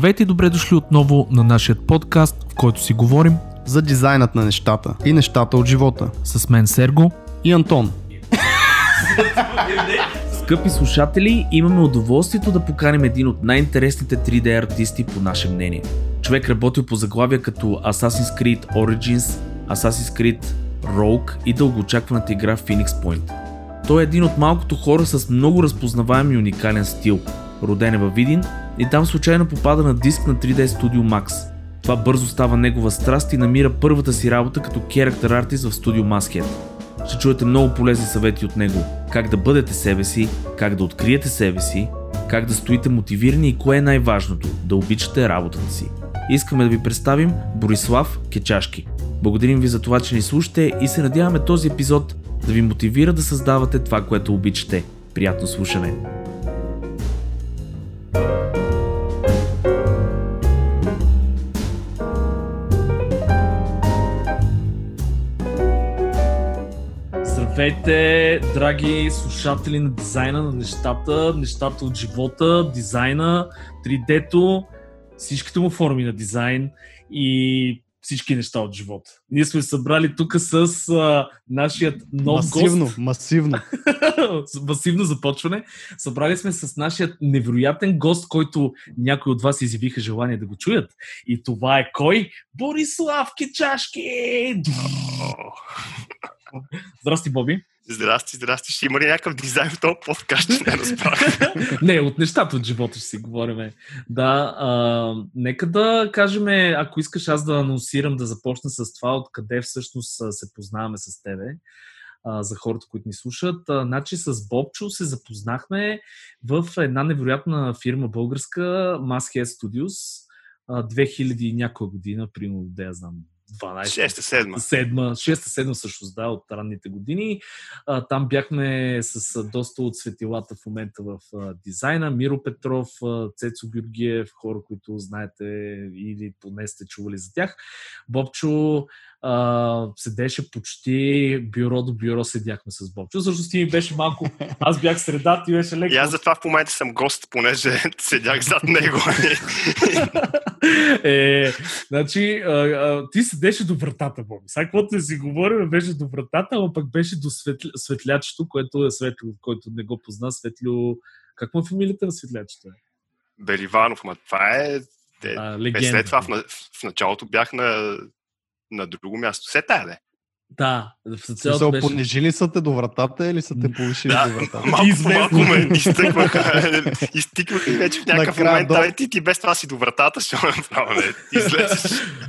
Здравейте и добре дошли отново на нашия подкаст, в който си говорим за дизайнът на нещата и нещата от живота. С мен Серго и Антон. Скъпи слушатели, имаме удоволствието да поканим един от най-интересните 3D артисти по наше мнение. Човек работил по заглавия като Assassin's Creed Origins, Assassin's Creed Rogue и дългоочакваната игра Phoenix Point. Той е един от малкото хора с много разпознаваем и уникален стил. Роден е във Видин и там случайно попада на диск на 3D Studio Max. Това бързо става негова страст и намира първата си работа като character артист в студио Маске. Ще чуете много полезни съвети от него. Как да бъдете себе си, как да откриете себе си, как да стоите мотивирани и кое е най-важното – да обичате работата си. Искаме да ви представим Борислав Кечашки. Благодарим ви за това, че ни слушате и се надяваме този епизод да ви мотивира да създавате това, което обичате. Приятно слушане! Здравейте, драги слушатели на дизайна на нещата, нещата от живота, дизайна, 3D-то, всичките му форми на дизайн и всички неща от живота. Ние сме събрали тук с нашият нов гост. Масивно започване. Събрали сме с нашият невероятен гост, който някои от вас изявиха желание да го чуят. И това е кой? Борислав Кечашки! Здрасти, Боби. Здрасти. Ще има ли някакъв дизайн в този подкаст? Ще не разбрах. Не, от нещата от живота ще си говорим. Да, нека да кажем, ако искаш аз да анонсирам, да започна с това, откъде всъщност се познаваме с тебе. За хората, които ни слушат. Значи с Бобчо се запознахме в една невероятна фирма българска, Маске Studios, 2000 и някоя година, примерно, да я знам. 6-7 всъщност, да, от ранните години. Там бяхме с доста от светилата в момента в дизайна. Миро Петров, Цецо Гюргиев, хора, които знаете или поне сте чували за тях. Бобчо седеше почти бюро до бюро, седяхме с Бобчо. Всъщност ти ми беше малко, аз бях среда, ти беше леко. И аз затова в момента съм гост, понеже седях зад него. Значи, ти седеше до вратата, Боби. Сега, каквото не си говорим, беше до вратата, но пък беше до светлячето, което е Светло, който не го позна. Светло... Как му е фамилията на светлячето? Беливанов, ама това е... легенда. След това в началото бях на друго място. Се тая, бе. Да. Са беше... понижили са те до вратата или са те повишили до вратата? Малко ме изтикваха и вече в някакъв момент. Ти без това си до вратата, ще ме направя.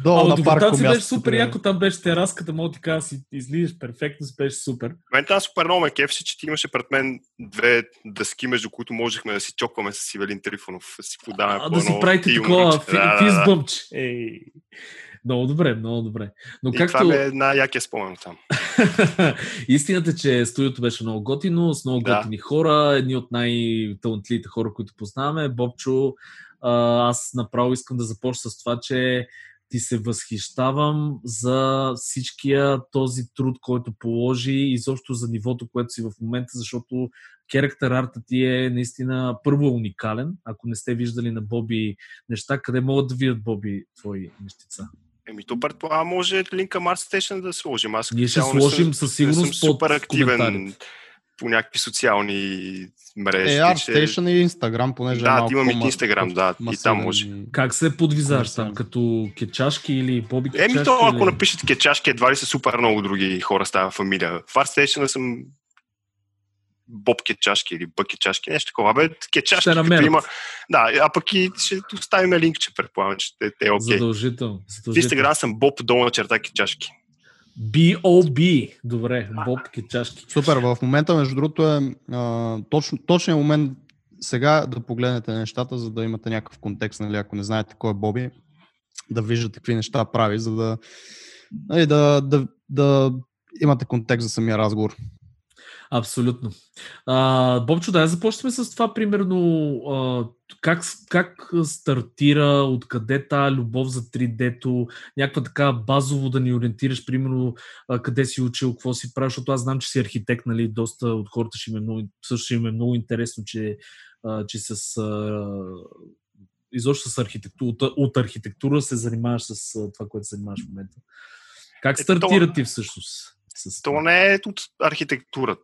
Долу на парко място. Беше супер яко, там беше тераската, мога ти кажа, си излизаш перфектно, си беше супер. Мен тази супер много ме кефеше, че ти имаше пред мен две дъски, между които можехме да си чокваме с Ивелин Трифонов. Да си подаваме по-ново. Да си правите такова, физбъмч. Много добре, много добре. Но и както... това бе най-якия спомен там. Истината е, че студиото беше много готино, с много готини хора, едни от най-талантливите хора, които познаваме. Бобчо, аз направо искам да започна с това, че ти се възхищавам за всичкия този труд, който положи и изобщо за нивото, което си в момента, защото character art-а ти е наистина първо уникален, ако не сте виждали на Боби неща, къде могат да видят Боби твои нещица? Еми то предполага, може линка към ArtStation да сложим. Аз ние ще сложим със сигурност под коментарите. По някакви социални мрежи. ArtStation и Instagram, понеже е малко... Да, имам и Instagram, да, и там може. Как се подвизаш там? Като Кечашки или Боби Кечашки? Еми то, ако напишете Кечашки, едва ли са супер много други хора с тази фамилия. В ArtStation съм Боб Кечашки или Бък Кечашки, нещо такова. Бе, Кечашки, като има... Да, а пък и ще оставим линк, че предполагам, че е окей. Задължително. В Instagram съм Боб долна черта Кечашки. B.O.B. Добре, Боб Кечашки. Супер, в момента, между другото е точният момент сега да погледнете нещата, за да имате някакъв контекст, нали, ако не знаете кой е Боби, да виждате какви неща прави, за да, нали, да имате контекст за самия разговор. Абсолютно. Бобчо, да започнем с това, примерно, как стартира, откъде тая любов за 3D-то, някаква така базово да ни ориентираш, примерно, къде си учил, какво си правиш, защото аз знам, че си архитект, нали, доста от хората ще им е много интересно, че с изобщо с архитектура, от архитектура се занимаваш с това, което се занимаваш в момента. Как стартира ти всъщност? То не е от архитектура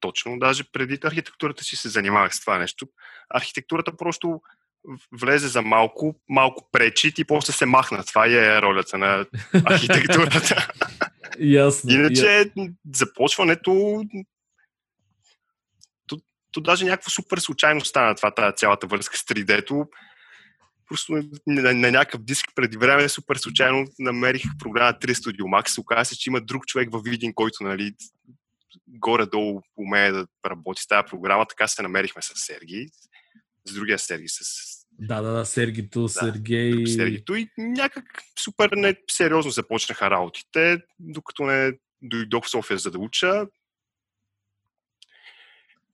точно. Даже преди архитектурата си се занимавах с това нещо. Архитектурата просто влезе за малко пречи и после се махна. Това е ролята на архитектурата. Ясно. Иначе започването то даже някакво супер случайно стана това, тази цялата връзка с 3D-то. Просто на някакъв диск преди време супер случайно намерих програма 3D Studio Max. Оказа се, че има друг човек във Видин, който нали, горе-долу умее да работи с тази програма. Така се намерихме с Сергий. С другия Сергий. Да, Сергито, Сергей. Сергито и някак супер несериозно започнаха работите, докато не дойдох в София за да уча.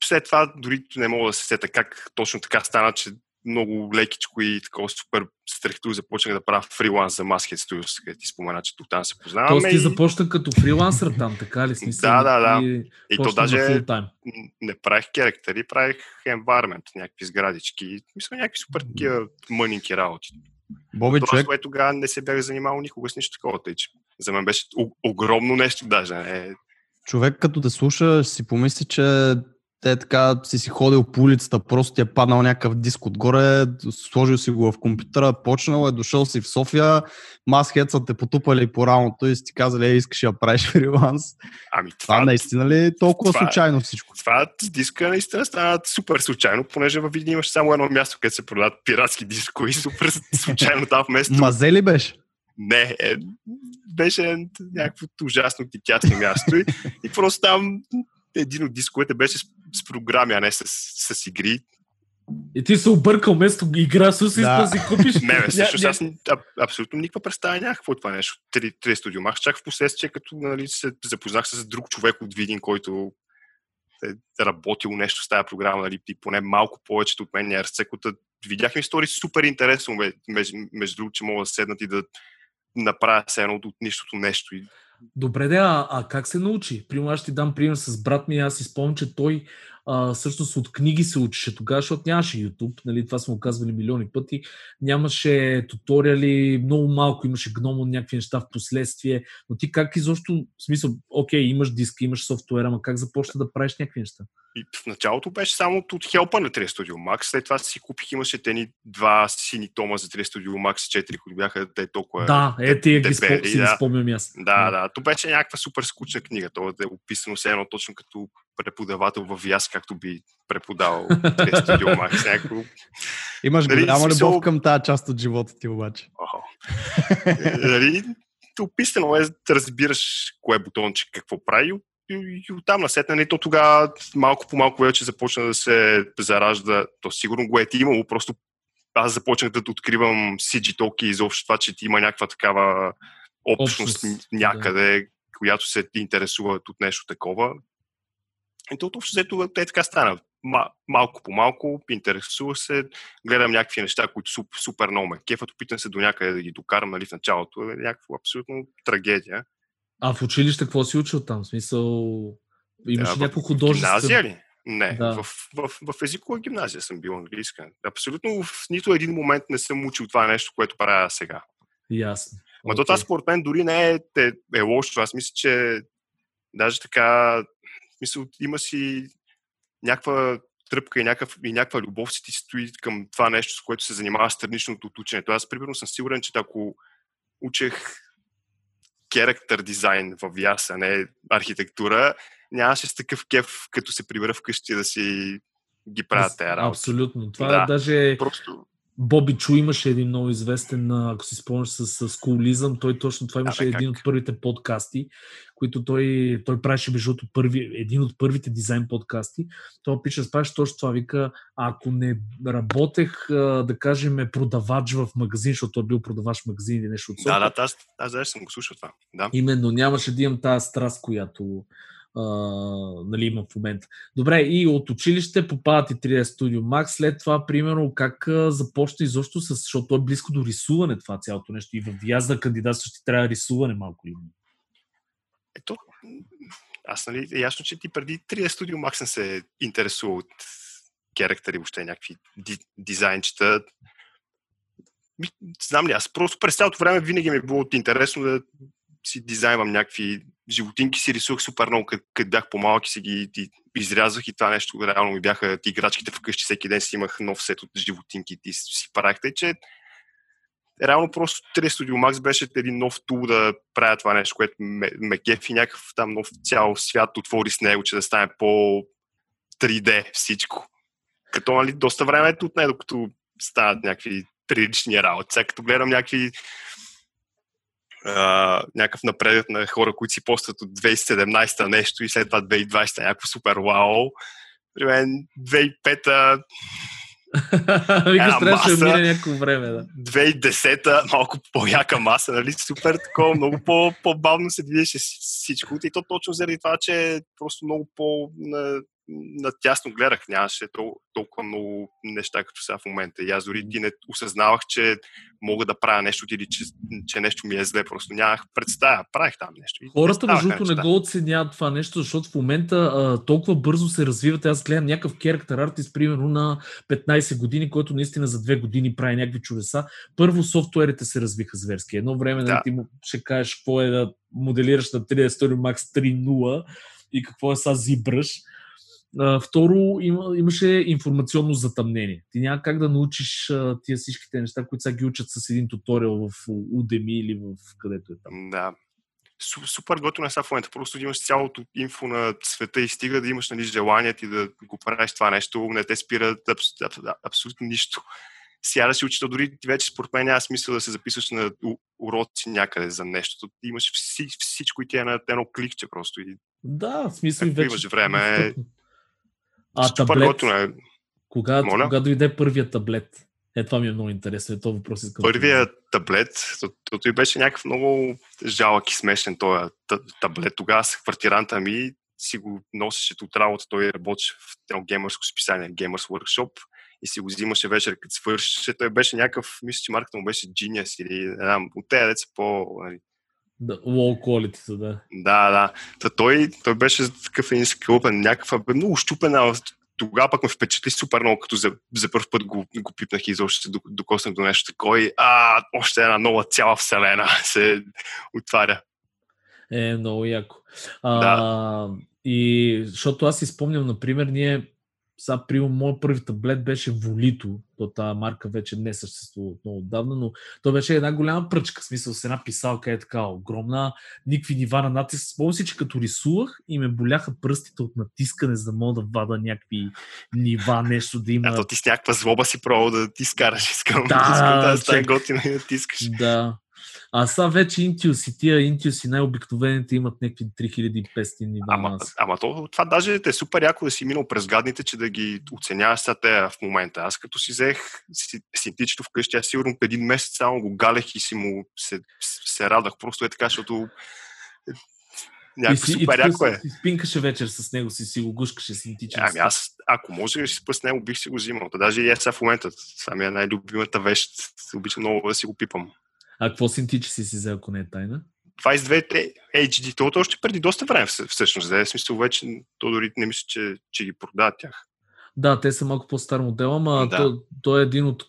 След това дори не мога да се сета как точно така стана, че много лекичко и такова супер стрехту започнах да правя фриланс за Маске Studios, където ти спомена, че тук там се познаваме. Тоест ти започна като фрилансър там, така ли? Смисъл, да. И то даже не правих керактери, правих environment, някакви сградички. Мисля, някакви супер такива мънинки работи. Боби, това, което тогава не се бях занимавал никога с нищо такова, тъй че за мен беше огромно нещо даже. Човек като да слуша, си помисли, че те така си ходил по улицата, просто ти е паднал някакъв диск отгоре, сложил си го в компютъра, почнал е, дошъл си в София, маскет са те потупали по рамото и си ти казали, искаш да правиш фриланс. Ами това наистина ли толкова случайно всичко? Това диска наистина стана супер случайно, понеже във Видин имаш само едно място, където се продават пиратски дискови, супер случайно там вместо. Мазе ли беше? Не, беше някакво ужасно тясно място и просто там един от дисковете беше с програми, а не с игри. И ти се объркал вместо игра, да си купиш. Не, всъщност аз абсолютно никаква представя нямах какво е това нещо. 3D Studio Max. Чак в последствие, като нали, се запознах с друг човек от Видин, който е работил нещо с тази програма, нали, и поне малко повечето от мен разцекота. Видях ми истории супер интересно, между другото, че мога да седнат и да направя се едно от нищото нещо. Добре, а как се научи? Примерно аз ще ти дам пример с брат ми, аз си спомням, че той всъщност от книги се учеше тогава, защото нямаше YouTube, нали, това сме го казвали милиони пъти, нямаше туториали, много малко имаше гном от някакви неща в последствие, но ти как изобщо, в смисъл, окей, имаш диска, имаш софтуера, ама как започна да правиш някакви неща? И в началото беше само от хелпа на 3D Studio Max, след това си купих, имаше тени два сини тома за 3D Studio Max 4, които бяха да е толкова... Да, ти ги спомням аз. Да, то беше някаква супер скучна книга, това е описано все едно точно като преподавател във Вяз, както би преподавал 3D Studio Max. Някакво... Имаш голяма любов към тази част от живота ти обаче. Нали, описано е да разбираш кое бутонче какво прави. И оттам насетна, и то тогава малко по малко вече започна да се заражда. То сигурно го е имало, просто аз започнах да откривам CG-talk и изобщо това, че има някаква такава общност някъде, която се интересува от нещо такова. И то общо взето е така стана. Малко по малко, интересувах се, гледам някакви неща, които супер много ме кефат, опитам се до някъде да ги докарам, нали, в началото. Е някаква абсолютно трагедия. А в училище какво си учил там? В смисъл, имаш някакво художество? В гимназия ли? Не, да. в езикова гимназия съм бил английска. Абсолютно в нито един момент не съм учил това нещо, което правя сега. Ясно. Ма то това според мен дори не е лошо. Аз мисля, че даже така, мисля, има си някаква тръпка и някаква любов си ти стои към това нещо, с което се занимава страничното от ученето. Аз примерно съм сигурен, че ако учех character дизайн във Вяз, а не архитектура, нямаше с такъв кеф, като се прибера вкъщи да си ги правят тези работи. Абсолютно. Това даже просто... Боби Чу имаше един много известен, ако си спомняш, с Schoolism, той точно това имаше един от първите подкасти, които той правеше бежото един от първите дизайн подкасти. Той пише, спраши точно това, вика, ако не работех, да кажем, продавач в магазин, защото той бил продавач в магазин или нещо от сорта. Да, аз даже съм го слушал това. Да. Именно, нямаше да имам тази страст, която нали, имам в момента. Добре, и от училище попадат и 3D Studio Max, след това, примерно, как започна изобщо, защото е близко до рисуване това цялото нещо и във Вяз да кандидатстваш ти трябва рисуване малко. Ето, аз нали, е ясно, че ти преди 3D Studio Max съм се интересувал от керактери, въобще някакви дизайнчета. знам ли, аз просто през цялото време винаги ми е било интересно да си дизайнвам някакви животинки, си рисувах супер много, като бях по-малки, си ги изрязвах и това нещо, реално ми бяха играчките вкъщи, всеки ден си имах нов сет от животинки и си парахте, че реално просто 3D Studio Max беше един нов тул да правя това нещо, което ме кефи, някакъв там нов цял свят отвори с него, че да стане по 3D всичко. Като нали, доста време от не, докато станат някакви прилични работи. Сега като гледам някакъв напредък на хора, които си постат от 2017-та нещо и след това 2020-та някакво супер вау. При мен 2005-та някакво време, да. 2010-та малко по-яка маса, нали? Супер такова, много по-бавно се видеше всичко. И то точно заради това, че просто много по-натясно гледах. Нямаше толкова много неща, като сега в момента. И аз дори не осъзнавах, че мога да правя нещо или че нещо ми е зле. Просто нямах представя. Правих там нещо. Хората, между другото, не го оценяват това нещо, защото в момента толкова бързо се развиват. Аз гледам някакъв керактер артист, примерно на 15 години, който наистина за 2 години прави някакви чудеса. Първо софтуерите се развиха зверски. Едно време ти му ще кажеш какво е да моделираш на 3D Studio Max 3.0 и какво е сега ZBrush. Второ, имаше информационно затъмнение. Ти няма как да научиш тия всичките неща, които сега ги учат с един туториал в Udemy или в където е там. Да. Супер готово е сега в момента. Просто имаш цялото инфо на света и стига да имаш, нали, желание ти да го правиш това нещо. Не те спират абсолютно нищо. Сега да си учител, дори вече според мен няма смисъл да се записваш на уроци някъде за нещо. Ти имаш всичко и ти е на едно кликче просто. Да, в смисъл и вече. Имаш време. А таблет, кога дойде първият таблет? Това ми е много интересно. Е, въпрос искам. Първият таблет, той беше някакъв много жалък и смешен този таблет. Тогава с квартиранта ми си го носеше от работа. Той работеше в едно геймърско списание, Gamers Workshop, и си го взимаше вечер, като свършеше. Той беше някакъв, мисля, че марката му беше Genius или не знам, от тези деца по... Low quality, да. Да. Той беше такъв един скълпен, някаква много щупена. Тогава пък ме впечатли супер много, като за първ път го пипнах и изобщо се докоснах до нещо такова и още една нова цяла вселена се отваря. Много яко. Да. И защото аз си спомням, например, моят първи таблет беше Волито. Та марка вече не съществува много отдавна, но то беше една голяма пръчка. В смисъл, с една писалка е така огромна, никакви нива на натиск. Спомням си, че като рисувах и ме боляха пръстите от натискане, за да мога да вада някакви нива, нещо да има. Ти с някаква злоба си пробвал да ти скараш. Искам да готина и натискаш. Да. А сега вече Intuos и тия Intuos и най-обикновените имат някакви 3500 нива. Ама това даже е супер яко да си минал през гадните, че да ги оценяваш сега в момента. Аз като си взех Cintiq вкъщи, аз сигурно един месец само го галех и си му се радвах. Просто е така, защото някакво супер яко е. И спинкаше вечер с него, си го гушкаше Cintiq. Ами аз, ако може да си спа с него, бих си го взимал. Даже и аз сега в момента. Самия най-любимата вещ. Обичам много да си го пипам. А какво Cintiq си взел, ако не е тайна? 22 HD, то още преди доста време всъщност. В смисъл вече, то дори не мисля, че ги продават тях. Да, те са малко по-стар модел, ама той е един от...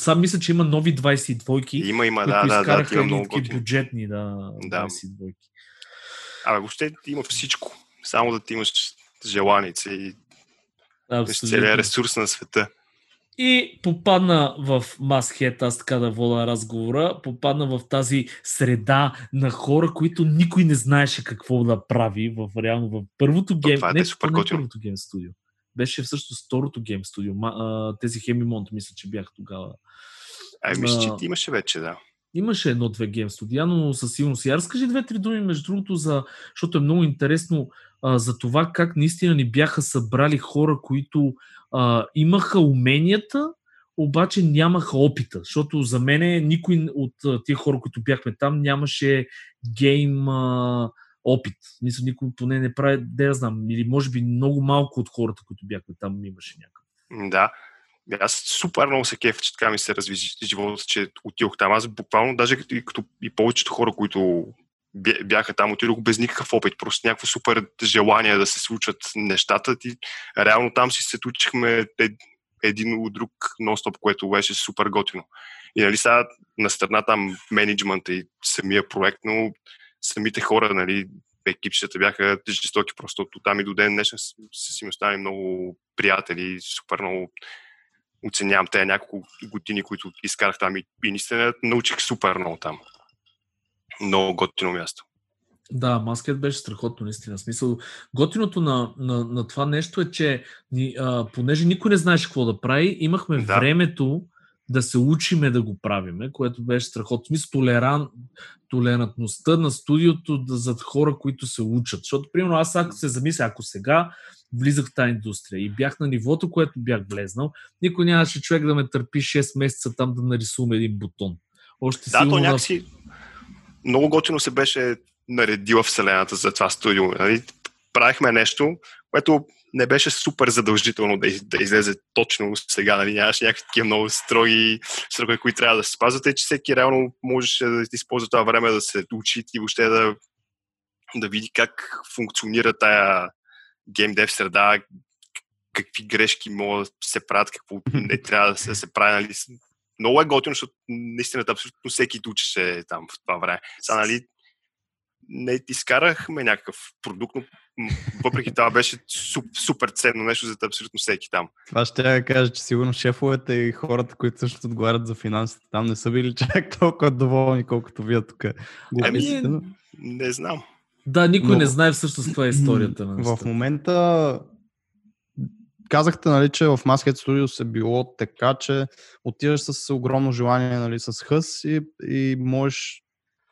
Сам мисля, че има нови 22-ки. Има, които изкараха едни бюджетни 22-ки. Абе, въобще има всичко. Само да ти имаш желаница и целият ресурс на света. И попадна в Масхет, аз така да вода разговора, попадна в тази среда на хора, които никой не знаеше какво да прави в първото гейм. Това е супер готино. Първото гейм студио. Беше всъщност второто гейм студио. Тези Хемимонт, мисля, че бях тогава. Мисля, че ти имаше вече, да. Имаше едно-две гейм студия, но със сигурност. Я разкажи 2-3 думи, между другото, защото е много интересно за това как наистина ни бяха събрали хора, които имаха уменията, обаче нямаха опита. Защото за мен никой от тия хора, които бяхме там, нямаше гейм опит. Мисля, никой поне не прави, да знам, или може би много малко от хората, които бяхме там, имаше някакъв. Да. Аз супер много се кефа, че така ми се разви живота, че отидох там. Аз буквално, даже като и повечето хора, които бяха там, отидох без никакъв опит. Просто някакво супер желание да се случват нещата. Реално там си се тучихме един от друг нон-стоп, което беше супер готино. И нали сега на страна там менеджмента и самия проект, но самите хора, нали, екипчета бяха жестоки просто. От там и до ден днешен са си останали много приятели, супер много оценявам тези няколко години, които изкарах там и наистина научих супер много там. Много готино място. Да, Маскет беше страхотно, наистина. Смисъл, готиното на това нещо е, че понеже никой не знаеше какво да прави, имахме времето да се учиме да го правиме, което беше страхотно. Смисъл, толерантността на студиото за хора, които се учат. Защото, примерно, аз ако се замисля, ако сега влизах в тази индустрия и бях на нивото, което бях влезнал, никой нямаше човек да ме търпи 6 месеца там да нарисувам един бутон. Още да, то някакси много готино се беше наредила вселената за това студио. Нали? Правихме нещо, което не беше супер задължително да излезе точно сега. Нали? Нямаше някакви такива много строги срокове, които трябва да се спазват, и че всеки реално можеше да използва това време да се учи и въобще да види как функционира тая геймдев среда, какви грешки могат да се правят, какво не трябва да се прави. Нали? Много е готино, защото наистина абсолютно всеки учеше там в това време. Са, нали, не изкарахме някакъв продукт, но въпреки това беше супер ценно нещо за абсолютно всеки там. Това ще я кажа, че сигурно шефовете и хората, които също отговарят за финансите там, не са били чак толкова доволни, колкото вие тук. Не знам. Да, никой не знае всъщност каква е историята на нещата. В момента казахте, нали, че в Masket Studios е било така, че отиваш с огромно желание, нали, с хъс и можеш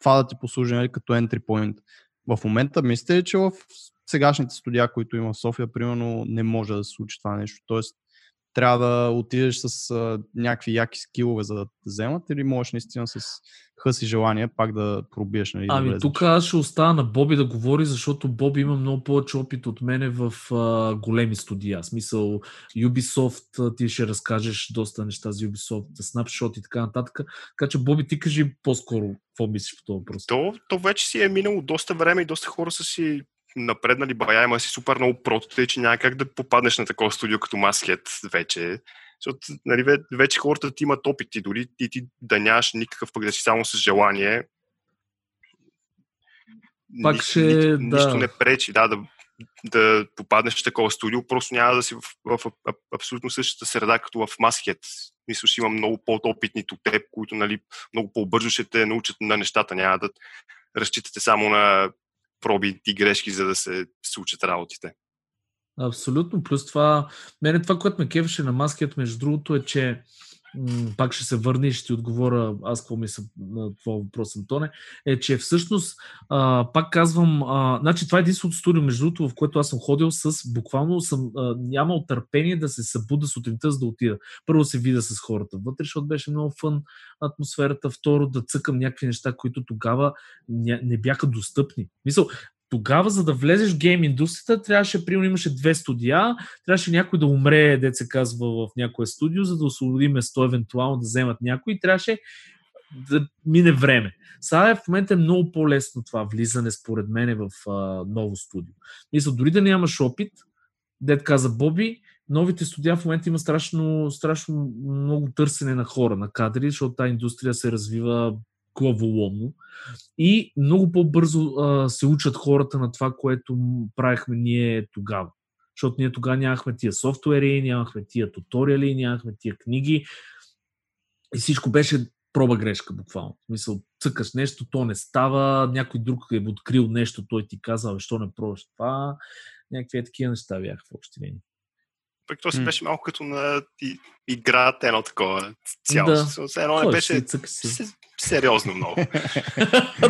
това да ти послужи, нали, като entry point. В момента мислите ли, че в сегашните студия, които има в София, примерно, не може да се случи това нещо? Тоест, трябва да отидеш с някакви яки скилове, за да те вземат, или можеш наистина с хъс и желание пак да пробиеш? Нали, ами да тук аз ще оставя на Боби да говори, защото Боби има много повече опит от мене в големи студия. В смисъл, Ubisoft, ти ще разкажеш доста неща за Ubisoft, Snapshot и така нататък. Така че, Боби, ти кажи по-скоро какво мислиш по този въпрос. То вече си е минало доста време и доста хора са си напреднали бая, има си супер много прототи, че няма как да попаднеш на такова студио като Маскет вече. Защото, нали, вече хората ти имат опит и дори ти да нямаш никакъв пък да си само с желание. Пак нищо не пречи да попаднеш в такова студио, просто няма да си в абсолютно същата среда като в Маскет. Мисля, че има много по-опитни от теб, които, нали, много по-бързо ще те научат на нещата. Няма да разчитате само на проби и грешки, за да се случат работите. Абсолютно. Плюс това, мене това, което ме кефеше на Маскет, между другото, е, че пак ще се върне и ще ти отговоря аз какво мисля на това въпрос, Антоне, е, че всъщност пак казвам, значи това е единственото студио, между другото, в което аз съм ходил с буквално нямал търпение да се събуда сутринта, за да отида. Първо се видя с хората вътре, защото беше много фън атмосферата, второ да цъкам някакви неща, които тогава не бяха достъпни. Мисъл, тогава, за да влезеш в гейм индустрията, трябваше, примерно, имаше 2 студия, трябваше някой да умре, деца казва, в някое студио, за да освободи место, евентуално да вземат някой, и трябваше да мине време. Сега в момента е много по-лесно това влизане, според мен, в ново студио. Мисля, дори да нямаш опит, дед каза Боби, новите студия в момента има страшно много търсене на хора, на кадри, защото тази индустрия се развива главоломно. И много по-бързо се учат хората на това, което правихме ние тогава. Защото ние тогава нямахме тия софтуери, нямахме тия туториали, нямахме тия книги. И всичко беше проба-грешка, буквално. В смисъл, цъкаш нещо, то не става, някой друг е открил нещо, той ти каза, защо не пробваш това? Някакви такива неща бяха в общи. Пък то си беше малко като на играта, едно такова цялост. Да. Едно не беше сериозно много.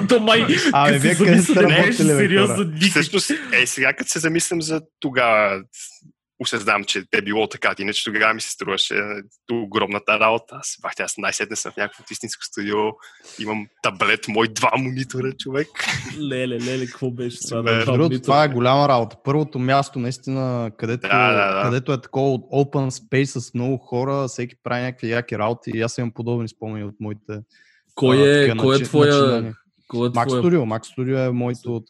Домай, като се замислиш сериозно. Всъщност, сега като се замислям за тогава, усезнам, че е било така. Иначе тогава ми се струваше огромната работа. Аз най-сетне съм в някакво истинско студио. Имам таблет, мой 2 монитора, човек. Леле, какво беше това? Това е голяма работа. Първото място, наистина, където е такова open space с много хора, всеки прави някакви яки работи и аз имам подобни спомени от моите. Кой е твоя? Max Studio е моето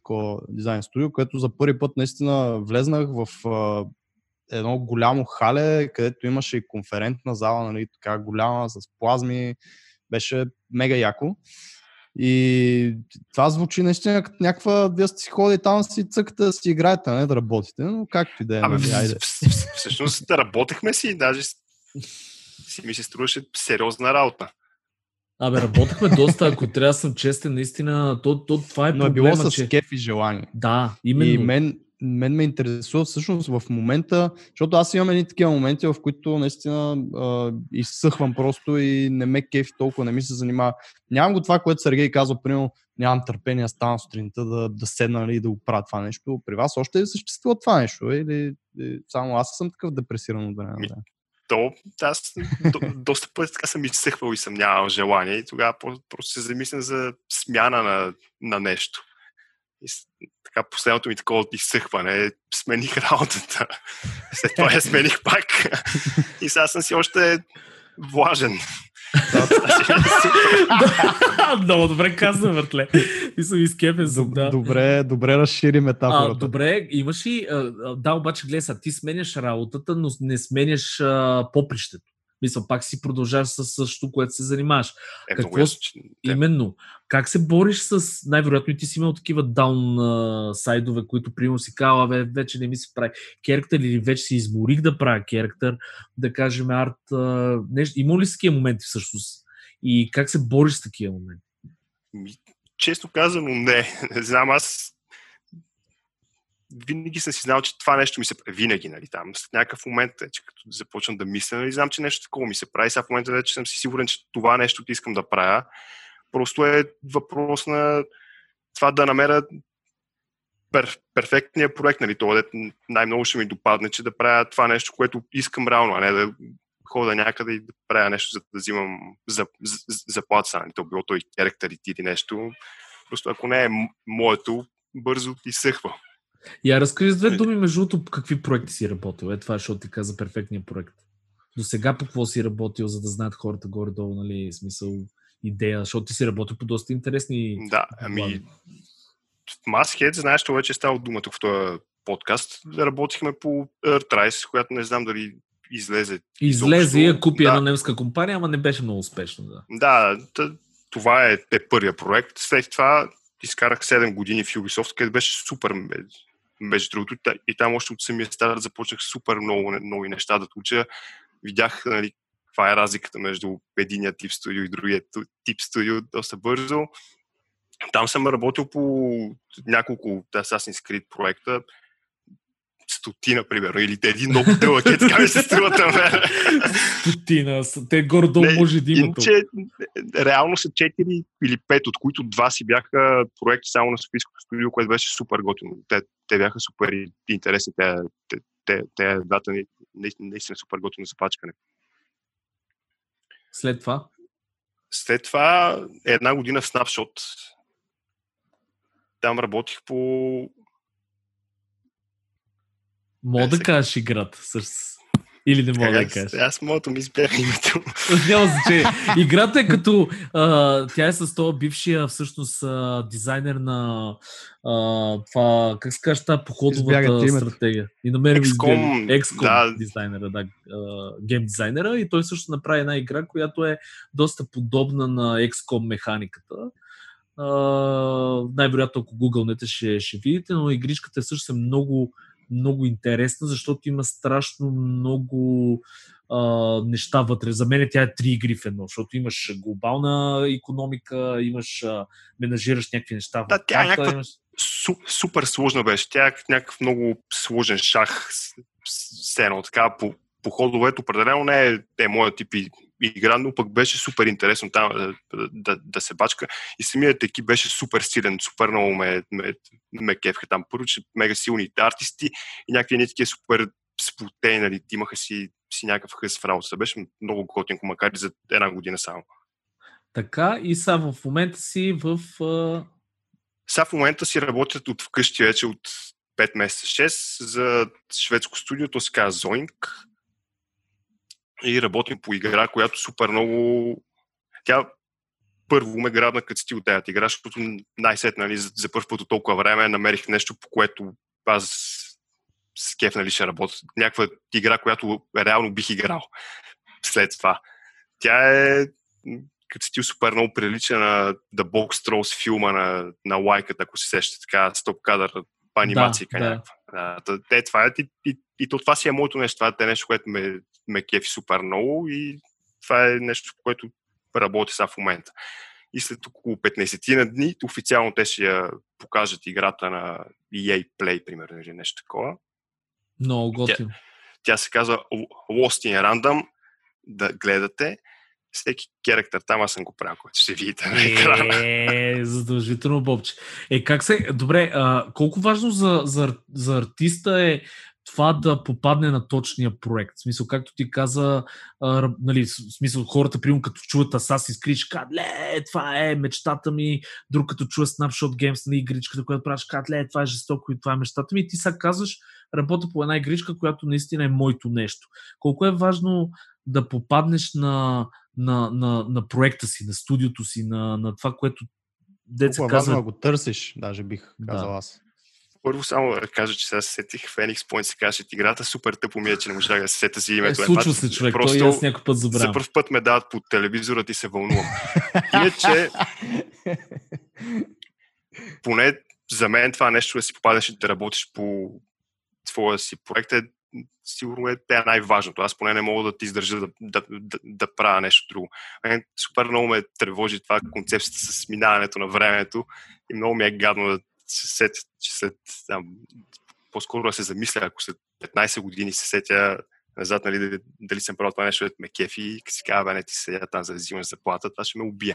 дизайн студио, което за първи път наистина влезнах в едно голямо хале, където имаше и конферентна зала, нали, така голяма, с плазми. Беше мега яко. И това звучи наистина като някаква, да си ходи там си цъкате да си играете, не да работите, но както и да е. Абе, всъщност да работехме си, даже си ми се струваше сериозна работа. Абе, работехме доста, ако трябва да съм честен, наистина, то това е проблема. Но е било с кеф и желание. Да, именно. И мен ме интересува всъщност в момента, защото аз имам едни такива моменти, в които наистина изсъхвам просто и не ме кефи толкова, не ми се занимава. Нямам го това, което Сергей казва, примерно, нямам търпение, ставам сутринта да седна, нали, да го правя това нещо. При вас още е съществува това нещо? Или само аз съм такъв депресиран от време? Аз доста пъти така съм изсъхвал и съм нямал желание и тогава просто се замисля за смяна на нещо. И така последното ми такова изсъхване, смених работата. След това я смених пак. И сега съм си още влажен. Много добре казвам, братле. И съм изкепен. Добре разширим метафората. Добре, имаш и... Да, обаче, гледай сега, ти сменяш работата, но не сменяш попрището. Мисля, пак си продължаваш със същото, което се занимаваш. Какво... Именно. Как се бориш с... Най-вероятно и ти си имал такива даун сайдове, които примерно си казва, вече не ми се прави керактер или вече си изморих да правя керактер, да кажем арт... нещо. Има ли с такива моменти всъщност? И как се бориш с такива моменти? Честно казано, не знам, аз винаги съм си знал, че това нещо ми се прави. Винаги, нали, там. След някакъв момент, че като започвам да мисля, нали, знам, че нещо такова ми се прави. Сега в момента вече съм си сигурен, че това нещо искам да правя. Просто е въпрос на това да намеря перфектния проект, нали, това най-много ще ми допадне, че да правя това нещо, което искам реално, а не да хода някъде и да правя нещо, за да взимам заплата, нали, то било той характерите или нещо. Просто ако не е моето, бързо изсъхва. Я разкри с две думи, между другото, какви проекти си работил. Това е, защото ти каза перфектния проект. До сега по какво си работил, за да знаят хората горе-долу, нали, смисъл, идея, защото ти си работил по доста интересни... Да, ами... Masthead, знаеш, това вече е стало дума тук в този подкаст. Работихме по Earthrise, която не знам дали излезе, я купи една немска компания, ама не беше много успешно. Да, това е първия проект. След това изкарах 7 години в Ubisoft, където беше супер... Между другото, и там още от самия старт започнах супер много нови неща да уча. Видях, нали, каква е разликата между единия тип студио и другия тип студио доста бързо. Там съм работил по няколко Assassin's Creed проекта. 100, примерно, или те един много дълъг е, така ми се струва на мен. 100, те горе-долу може да имат. Реално са 4 или 5, от които 2 си бяха проекти само на Софийското студио, което беше супер готино. Те бяха супер интересни, те двата наистина супер готино запачкане. След това една година в Snapshot. Там работих по... Мога да кажеш играта с... Или не мога да кажеш? Аз моето ми избях името. Няма значение. Играта е като... тя е с това бившия всъщност дизайнер на... това, как се кажеш, тази походовата стратегия. И намерим XCOM дизайнера, да, гейм дизайнера. И той също направи една игра, която е доста подобна на XCOM механиката. Най-вероятно, ако гугълнете, ще видите, но игричката е също много... много интересна, защото има страшно много неща вътре. За мен тя е 3 игри в едно, защото имаш глобална икономика, имаш менажираш някакви неща. Да, тя е някаква супер сложна беше. Тя е някакъв много сложен шах с едно. Така, по ходовето определено не е моят тип игра, но пък беше супер интересно там да се бачка. И самият екип беше супер силен, супер много ме кефха там. Първо, че мега силни артисти и някакви такива супер сплутени, нали, имаха си някакъв хъс в работа. Беше много готинко, макар и за една година само. Така, и сега в момента си Сега в момента си работят от вкъщи вече от 5 месеца, 6 за шведско студио, то се казва Zoink. И работим по игра, която супер много... Тя първо ме грабна, като стил тая игра, защото най-сетна, нали, за първ път от толкова време намерих нещо, по което аз с кеф, нали, ще работя. Някаква игра, която реално бих играл след това. Тя е като стил супер много прилича на The Boxtrolls филма на Лайка, ако се сеща, така стоп-кадър, анимация и някаква. Е, това е, и то това си е моето нещо. Това е нещо, което ме кефи супер много и това е нещо, което работи сега в момента. И след около 15-тина дни официално те ще я покажат играта на EA Play, примерно, или нещо такова. Много готино. Тя се казва Lost in Random, да гледате. Всеки керактер там аз съм го правил, който ще видите на екрана. Задължително, Бобче. Как се... Добре, колко важно за артиста е това да попадне на точния проект? В смисъл, както ти каза, нали, в смисъл, хората, примерно, като чуват Assassin's Creed, ще кажат, ле, това е мечтата ми. Друг като чува Snapshot Games, на игричката, която правиш, кажат, ле, това е жестоко и това е мечтата ми. И ти сега казваш, работя по една игричка, която наистина е моето нещо. Колко е важно да попаднеш на проекта си, на студиото си, на това, което деца казва... Важно да го търсиш, даже бих казал аз. Първо само да кажа, че сега се сетих, Phoenix Point се каже, играта супер тъпо ми е, че не можах да се сета си името. Случва се, човек, просто той и аз някой път забравям. За пръв път ме дават по телевизора и се вълнувам. Иначе, поне за мен това нещо да си попадеш и да работиш по твоя си проект е сигурно е най-важното. Аз поне не мога да ти издържа да правя нещо друго. Супер много ме тревожи това концепцията с минаването на времето и много ми е гадно да се сетя, че след... по-скоро да се замисля, ако след 15 години се сетя назад, нали, дали съм правил това нещо, да ме кефи и си кажа, бе, не ти седя там за да взимаш заплата, това ще ме убие.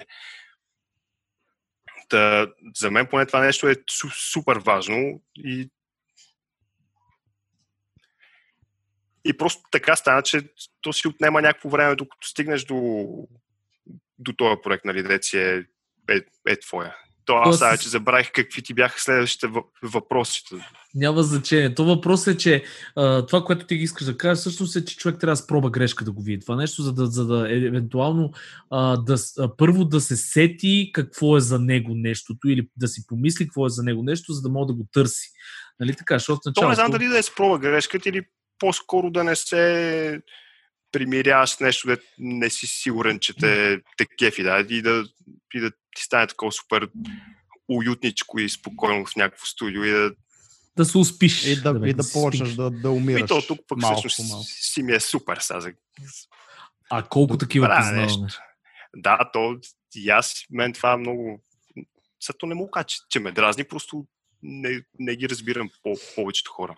Та, за мен поне това нещо е супер важно и просто така стана, че то си отнема някакво време, докато стигнеш до този проект, нали, деци е твоя. Аз сега, че забравих какви ти бяха следващите въпроси. Няма значение. То въпрос е, че това, което ти искаш да кажеш, всъщност е, че човек трябва да спроба грешка да го види. Това нещо, за да евентуално първо да се сети какво е за него нещото или да си помисли какво е за него нещо, за да мога да го търси. Нали така? То не знам дали да е спроба грешката или по-скоро да не се примиряваш с нещо, да не си сигурен, че те кефи, да, и да ти стане такова супер уютничко и спокойно в някакво студио и да се успиш. И да почнеш да умираш. И то тук пък всъщност си ми е супер. А колко такива познаваме? Да, то и аз, мен това е много... Зато не мога кажа, че ме дразни, просто не ги разбирам повечето хора.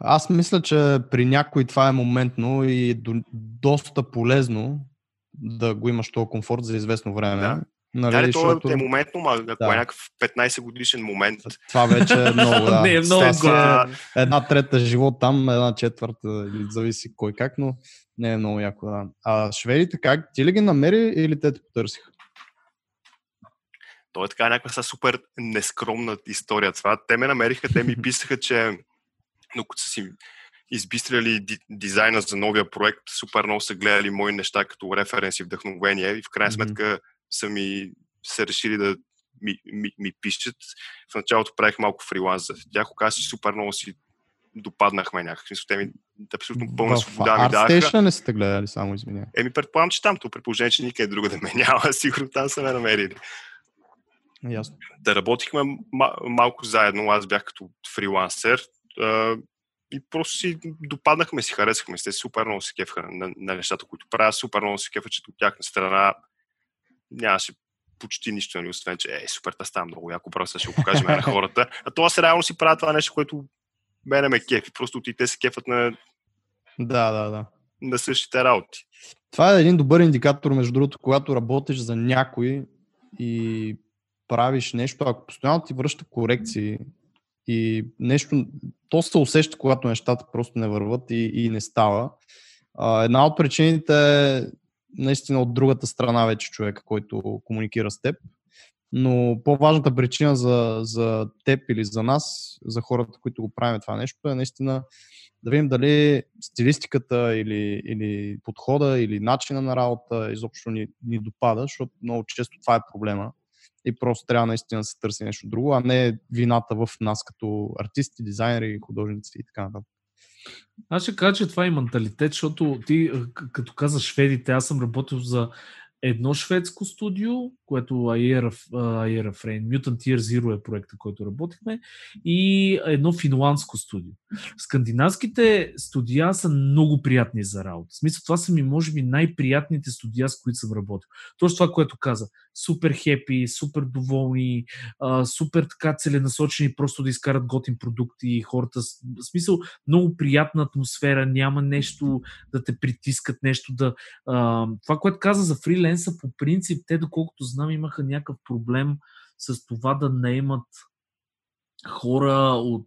Аз мисля, че при някой това е моментно и доста полезно да го имаш този комфорт за известно време. Да, нали, защото... е моментно, но ако е някакъв 15 годишен момент. Това вече е много, да. Не е много. Една трета живот там, една четвърта, зависи кой как, но не е много яко. Да. А шведите как? Ти ли ги намери или те потърсиха? То е така някаква супер нескромна история. Това. Те ме намериха, те ми писаха, че но като са си избистряли дизайна за новия проект, супер много са гледали мои неща като референси, вдъхновение и в крайна сметка са ми се решили да ми пишат. В началото правих малко фриланс за тях, оказа си супер много си допаднахме някакви. Те ми абсолютно пълна свобода ми даха. ArtStation не сте гледали само, извиня. Предполагам, че тамто, предположение, че никъде друга да ме няма, сигурно там са ме намерили. Ясно. Да работихме малко заедно, аз бях като фрилансер, и просто си допаднахме, си харесахме, сте супер много се кефха на нещата, които правя, супер много се кефа, че от тяхна страна нямаше почти нищо, нали, освен, че супер, та става много яко, просто ще го покажем на хората. А това се реално си правя това нещо, което мене ме кефи, просто и те се кефат на същите работи. Това е един добър индикатор, между другото, когато работиш за някой и правиш нещо, ако постоянно ти връща корекции, и нещо, то се усеща, когато нещата просто не върват и не става. Една от причините е наистина от другата страна вече човека, който комуникира с теб. Но по-важната причина за теб или за нас, за хората, които го правим това нещо, е наистина да видим дали стилистиката или подхода, или начина на работа изобщо ни допада, защото много често това е проблема. И просто трябва наистина да се търси нещо друго, а не вината в нас като артисти, дизайнери, художници и така нататък. Аз ще кажа, че това е менталитет, защото ти, като каза шведите, аз съм работил за едно шведско студио, което Airframe, Mutant Year Zero е проекта, който работихме, и едно финландско студио. Скандинавските студия са много приятни за работа. В смисъл, това са ми, може би, най-приятните студия, с които съм работил. Точно това, което каза. Супер хепи, супер доволни, супер така целенасочени, просто да изкарат готин продукти и хората. В смисъл, много приятна атмосфера, няма нещо да те притискат, нещо да... Това, което каза за фриленса, по принцип, те, доколкото знам, имаха някакъв проблем с това да наемат хора от...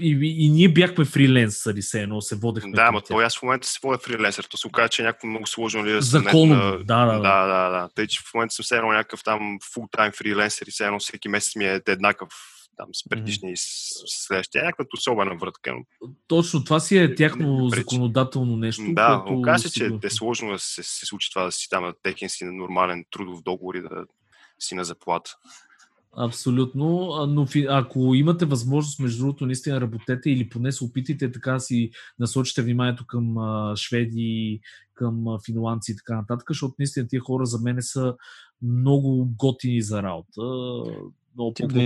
и ние бяхме фриленсъри, се едно се водехме. Да, ма той аз в момента си водя фриленсър, то се оказа, че е някакво много сложно ли да се... Законно, да. Тъй, че в момента съм все едно някакъв там фултайм фриленсър и все едно всеки месец ми е еднакъв там с предишни и следващия. Някаква особена вратка. Точно, това си е тяхно законодателно нещо. Да, оказа, че е сложно да се случи това, да си там техен си на нормален трудов договор и да си на заплата. Абсолютно, но ако имате възможност, между другото, наистина работете или поне се опитайте така си насочите вниманието към шведи, към финландци и така нататък, защото наистина тия хора за мен са много готини за работа.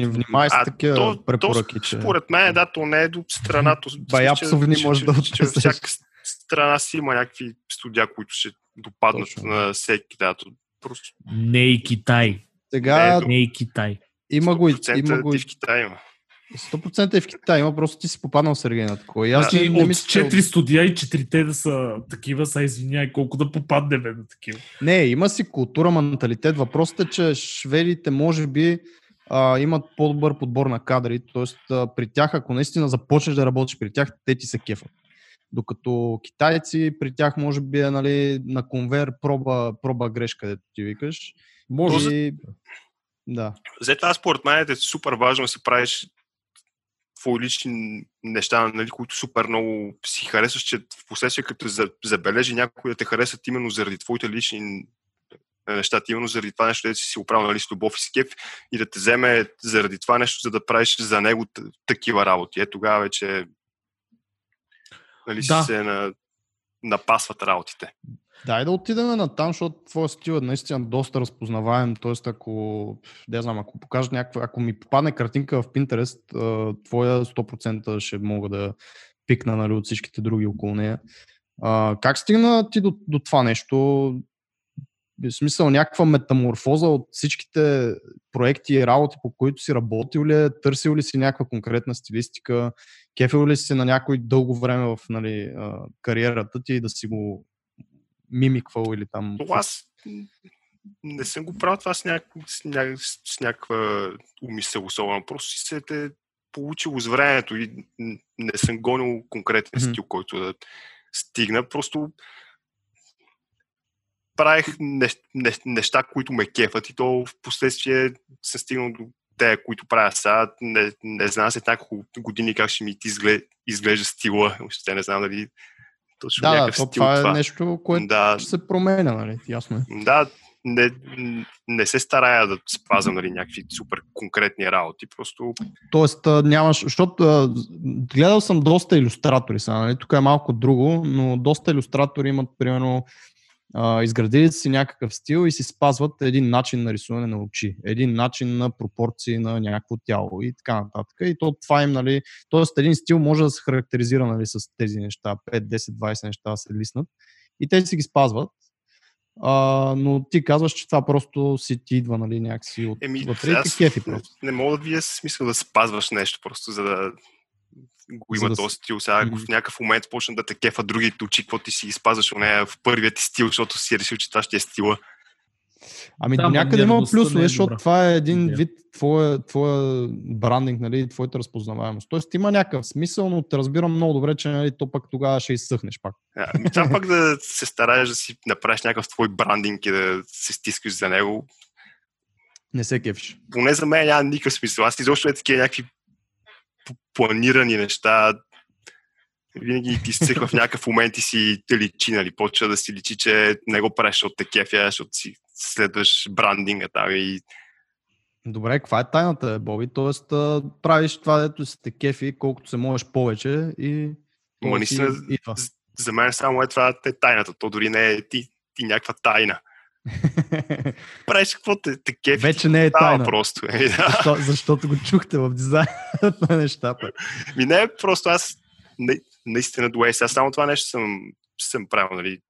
Внимай с такива препоръки. Според мен, да, то не е до страната. Баяпсовни може да отнесеш. Всяка страна си има някакви студия, които ще допаднат на всеки. Не и Китай. Сега не и Китай. Има го и в Китай има. 100% е в Китай има, просто ти си попаднал Сергей на такова. Аз не от мисля, 4 студия и 4-те да са такива, са извиняй, колко да попадне на такива. Не, има си култура, менталитет. Въпросът е, че шведите може би имат по-добър подбор на кадри, т.е. при тях, ако наистина започнеш да работиш при тях, те ти се кефат. Докато китайци, при тях може би е на конвейер проба грешка, където ти викаш. Може и... Да. За това според мен е супер важно да си правиш твои лични неща, които супер много си харесваш, че в последствие като забележи някой да те харесат именно заради твоите лични неща, именно заради това нещо, дето си оправил с любов и с кеф и да те вземе заради това нещо, за да правиш за него такива работи. Е, тогава вече ще се напасват работите. Дай да отидем на там, защото твоя стил е наистина доста разпознаваем. Тоест, ако покажа някаква, ако ми попадне картинка в Pinterest, твоя 100% ще мога да пикна от всичките други около нея. Как стигна ти до това нещо? В смисъл, някаква метаморфоза от всичките проекти и работи, по които си работил ли, търсил ли си някаква конкретна стилистика, кефил ли си на някой дълго време в кариерата ти да си го мимиквал или там... Но аз не съм го правил това с някаква умисъл особено. Просто си се е получило с времето и не съм гонил конкретен стил, който да стигна. Просто правих неща, които ме кефат и то в последствие съм стигнал до те, които правя сега. Не знам след няколко години как ще ми изглежда стила. Още не знам дали точно някакъв стил това. Това е нещо, което ще се променя, нали? Ясно е. Да, не се старая да спазвам някакви супер конкретни работи. Просто... Тоест нямаш... Защото гледал съм доста илюстратори сега, нали? Тук е малко друго, но доста илюстратори имат, примерно, изградили си някакъв стил и си спазват един начин на рисуване на очи, един начин на пропорции на някакво тяло и така нататък. И то това им, нали, тоест един стил може да се характеризира, нали, с тези неща, 5, 10, 20 неща да се лиснат и те си ги спазват. Но ти казваш, че това просто си ти идва, нали, някакси от вътре и ти кефи просто. Не мога да ви е смисъл да спазваш нещо просто, за да го има този стил. Сега в някакъв момент почна да те кефа другите очи, какво ти си изпазваш у нея в първия ти стил, защото си решил, че това ще е стила. До някъде има плюсове, защото това е един вид твоя брандинг, нали, твоята разпознаваемост. Тоест има някакъв смисъл, но те разбирам много добре, че, нали, то пък тогава ще изсъхнеш пак. Това пък да се стараеш да си направиш някакъв твой брандинг и да се стискаш за него. Не се кефиш. Поне за мен няма никакъв смисъл. Аз изобщо е такива някакви планирани неща, винаги ти стих в някакъв момент и си те личи, нали, почва да си личи, че не го правиш от текефия, защото си следваш брандинга там и... Добре, каква е тайната, Боби? Тоест правиш това, дето си текефи, колкото се можеш повече и Ама наистина, за мен само е това е тайната. То дори не е ти някаква тайна. Правиш какво те кефи. Вече не е тайна. Просто. Защото го чухте в дизайна на нещата. Ми не е просто аз наистина до ЕС. Аз само това нещо съм правил, нали,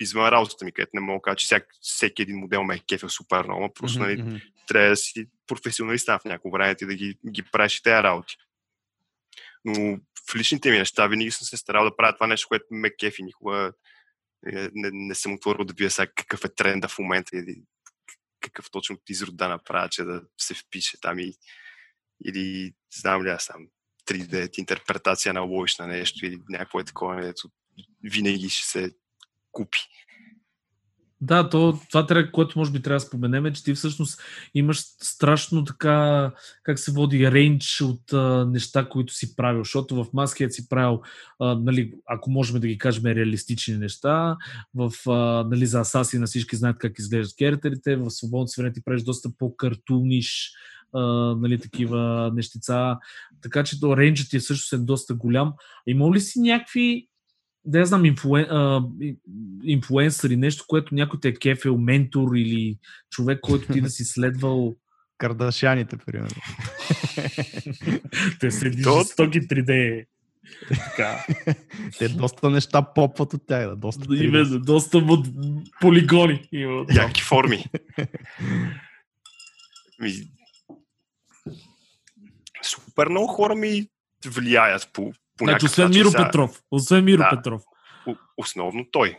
извън работата ми, където не мога да кажа, че всеки един модел ме е кефил супер много. Просто нали, трябва да си професионалист в някакво време и да ги правиш и тези работи. Но в личните ми неща винаги съм се старал да правя това нещо, което ме кефи. Никога не съм отворил да бия сега какъв е тренда в момента или какъв точно изрод да направя, че да се впише там или знам ли аз там 3D интерпретация на логиш на нещо или някакво е такова, което винаги ще се купи. Да, това, което може би трябва да споменем е, че ти всъщност имаш страшно така, как се води, рейндж от неща, които си правил, защото в Маске си правил, нали, ако можем да ги кажем, реалистични неща, нали, за Асасина всички знаят как изглеждат кератерите, в свободното свине ти правиш доста по-картуниш, нали, такива нещица, така че рейнджът ти е всъщност доста голям. Имал ли си някакви инфлуенсъри, нещо, което някой те е кефил, ментор или човек, който ти да си следвал? Кардашяните, примерно. Те следи жестоки 3D. Те доста неща попват от тях. Доста полигони. Яки форми. Супер много хора ми влияят по освен Миро Петров. Освен Миро Петров. Основно той.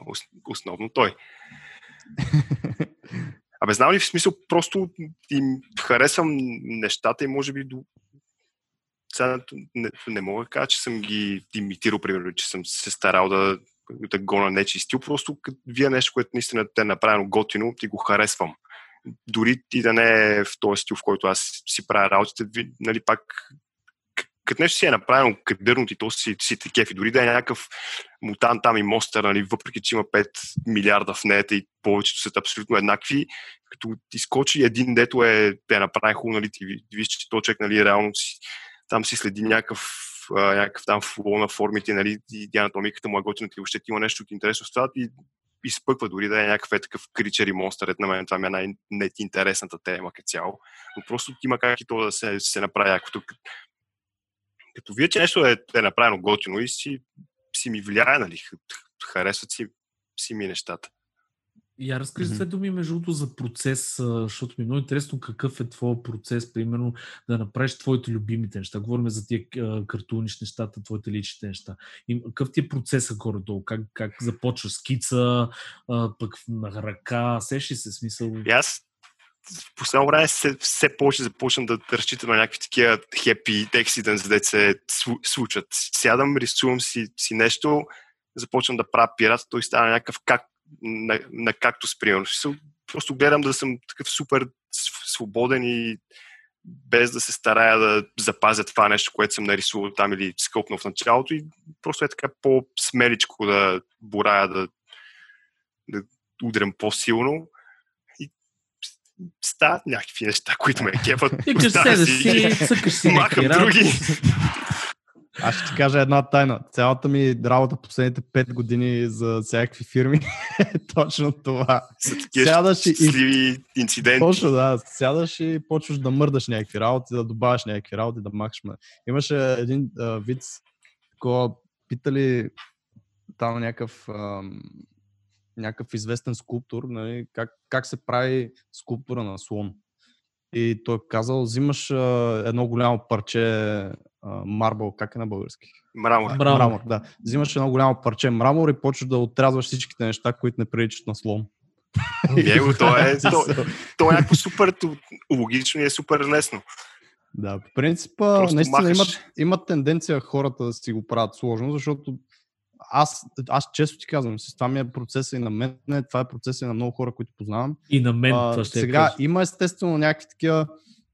Абе, знам ли, в смисъл, просто им харесвам нещата и може би не мога да кажа, че съм ги имитирал, примерно, че съм се старал да гона нечи стил. Просто вие нещо, което наистина те е направено готино, ти го харесвам. Дори и да не е в този стил, в който аз си правя работите, нали, пак като нещо си е направено кадърно и то си те кефи. Дори да е някакъв мутант там и монстър, нали, въпреки че има 5 милиарда в нея и повечето са абсолютно еднакви, като ти скочи един, дето е направен хубаво, нали, ти виж, че този човек, нали, реално там си следи някакъв там флоу на формите, нали, и анатомиката му е готина, ти въобще ти има нещо от интересно в това и изпъква, дори да е някакъв такъв кричер и монстър. На мен това ми е най-интересната тема като цяло. Но просто има как и то да се направи някакво. Като вие, че нещо е направено готино и си ми влияе, нали, харесват си ми нещата. Я разкажи две думи между другото за процес, защото ми е много интересно какъв е твой процес, примерно да направиш твоите любимите неща. Говорим за тия картуниш нещата, твоите личните неща. И какъв ти е процесът горе-долу? Как започва скица, пък на ръка, сеши се смисъл? В последно време все повече започвам да разчитам на някакви такива happy accidents, да се случат. Сядам, рисувам си нещо, започвам да правя пират, той става някакъв на кактус, примерно. Просто гледам да съм такъв супер свободен и без да се старая да запазя това нещо, което съм нарисувал там или скълпнал в началото и просто е така по-смеличко да борая, да удрям по-силно. Стават някакви неща, които ме кефат. Тикаш се да си, цъкаш си махам други. Аз ще ти кажа една тайна. Цялата ми работа последните 5 години за всякакви фирми е точно това. За такива щастливи инциденти. Точно, да. Сядаш и почваш да мърдаш някакви работи, да добавяш някакви работи, да махаш. Имаше един виц, когато питали там някакъв известен скулптор, нали, как се прави скулптура на слон. И той казал, взимаш едно голямо парче марбъл, как е на български? Мрамор. Да. Взимаш едно голямо парче мрамор и почваш да отрязваш всичките неща, които не приличат на слон. То е някакво супер логично и е супер лесно. Да, по принципа, просто наистина имат тенденция хората да си го правят сложно, защото аз често ти казвам, това ми е процеса и на мен, това е процеса и на много хора, които познавам. И на мен това ще сега има естествено някакви такива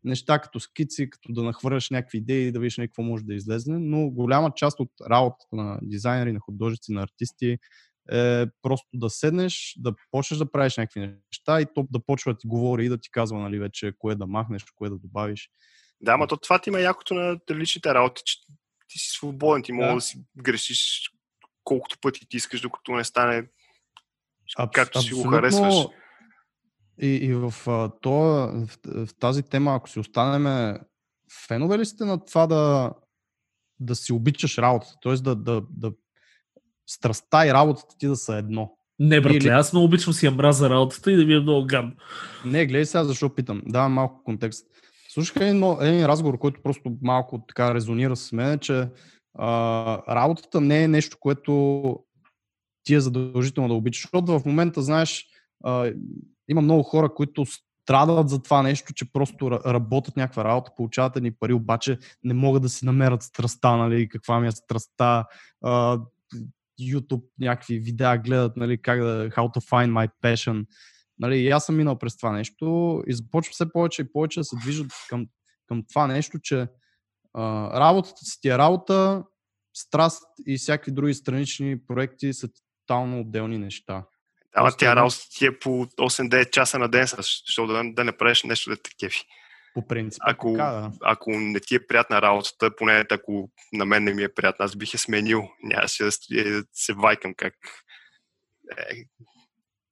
неща, като скици, като да нахвърляш някакви идеи и да видиш какво може да излезе, но голяма част от работата на дизайнери, на художници, на артисти е просто да седнеш, да почнеш да правиш някакви неща и то да почва да ти говори и да ти казва, нали, вече кое да махнеш, кое да добавиш. Да, ама това ти има якото на личните работи, ти си свободен, ти мога да си грешиш колкото пъти ти искаш, докато не стане както си го харесваш. И в тази тема, ако си останем, фенове ли сте на това да си обичаш работата? Тоест да страстта и работата ти да са едно. Не, братле, аз много обичам си я мраза работата и да ми е много гадно. Не, гледай сега защо питам. Давам малко контекст. Слушах един разговор, който просто малко така резонира с мен, че работата не е нещо, което ти е задължително да обичаш. Защото в момента, знаеш, има много хора, които страдат за това нещо, че просто работят някаква работа, получават едни пари, обаче не могат да си намерят страстта, нали, каква ми е страстта, YouTube, някакви видеа гледат, нали, как да, how to find my passion. Нали, и аз съм минал през това нещо и започвам все повече и повече да се движат към това нещо, че работата си ти е работа, страст и всякакви други странични проекти са тотално отделни неща. Ама тя работа ти е по 8-9 часа на ден, защото да не правиш нещо да те кефи. По принцип. Ако не ти е приятна работата, поне ако на мен не ми е приятна, аз бих я сменил. Нямаше да се вайкам как.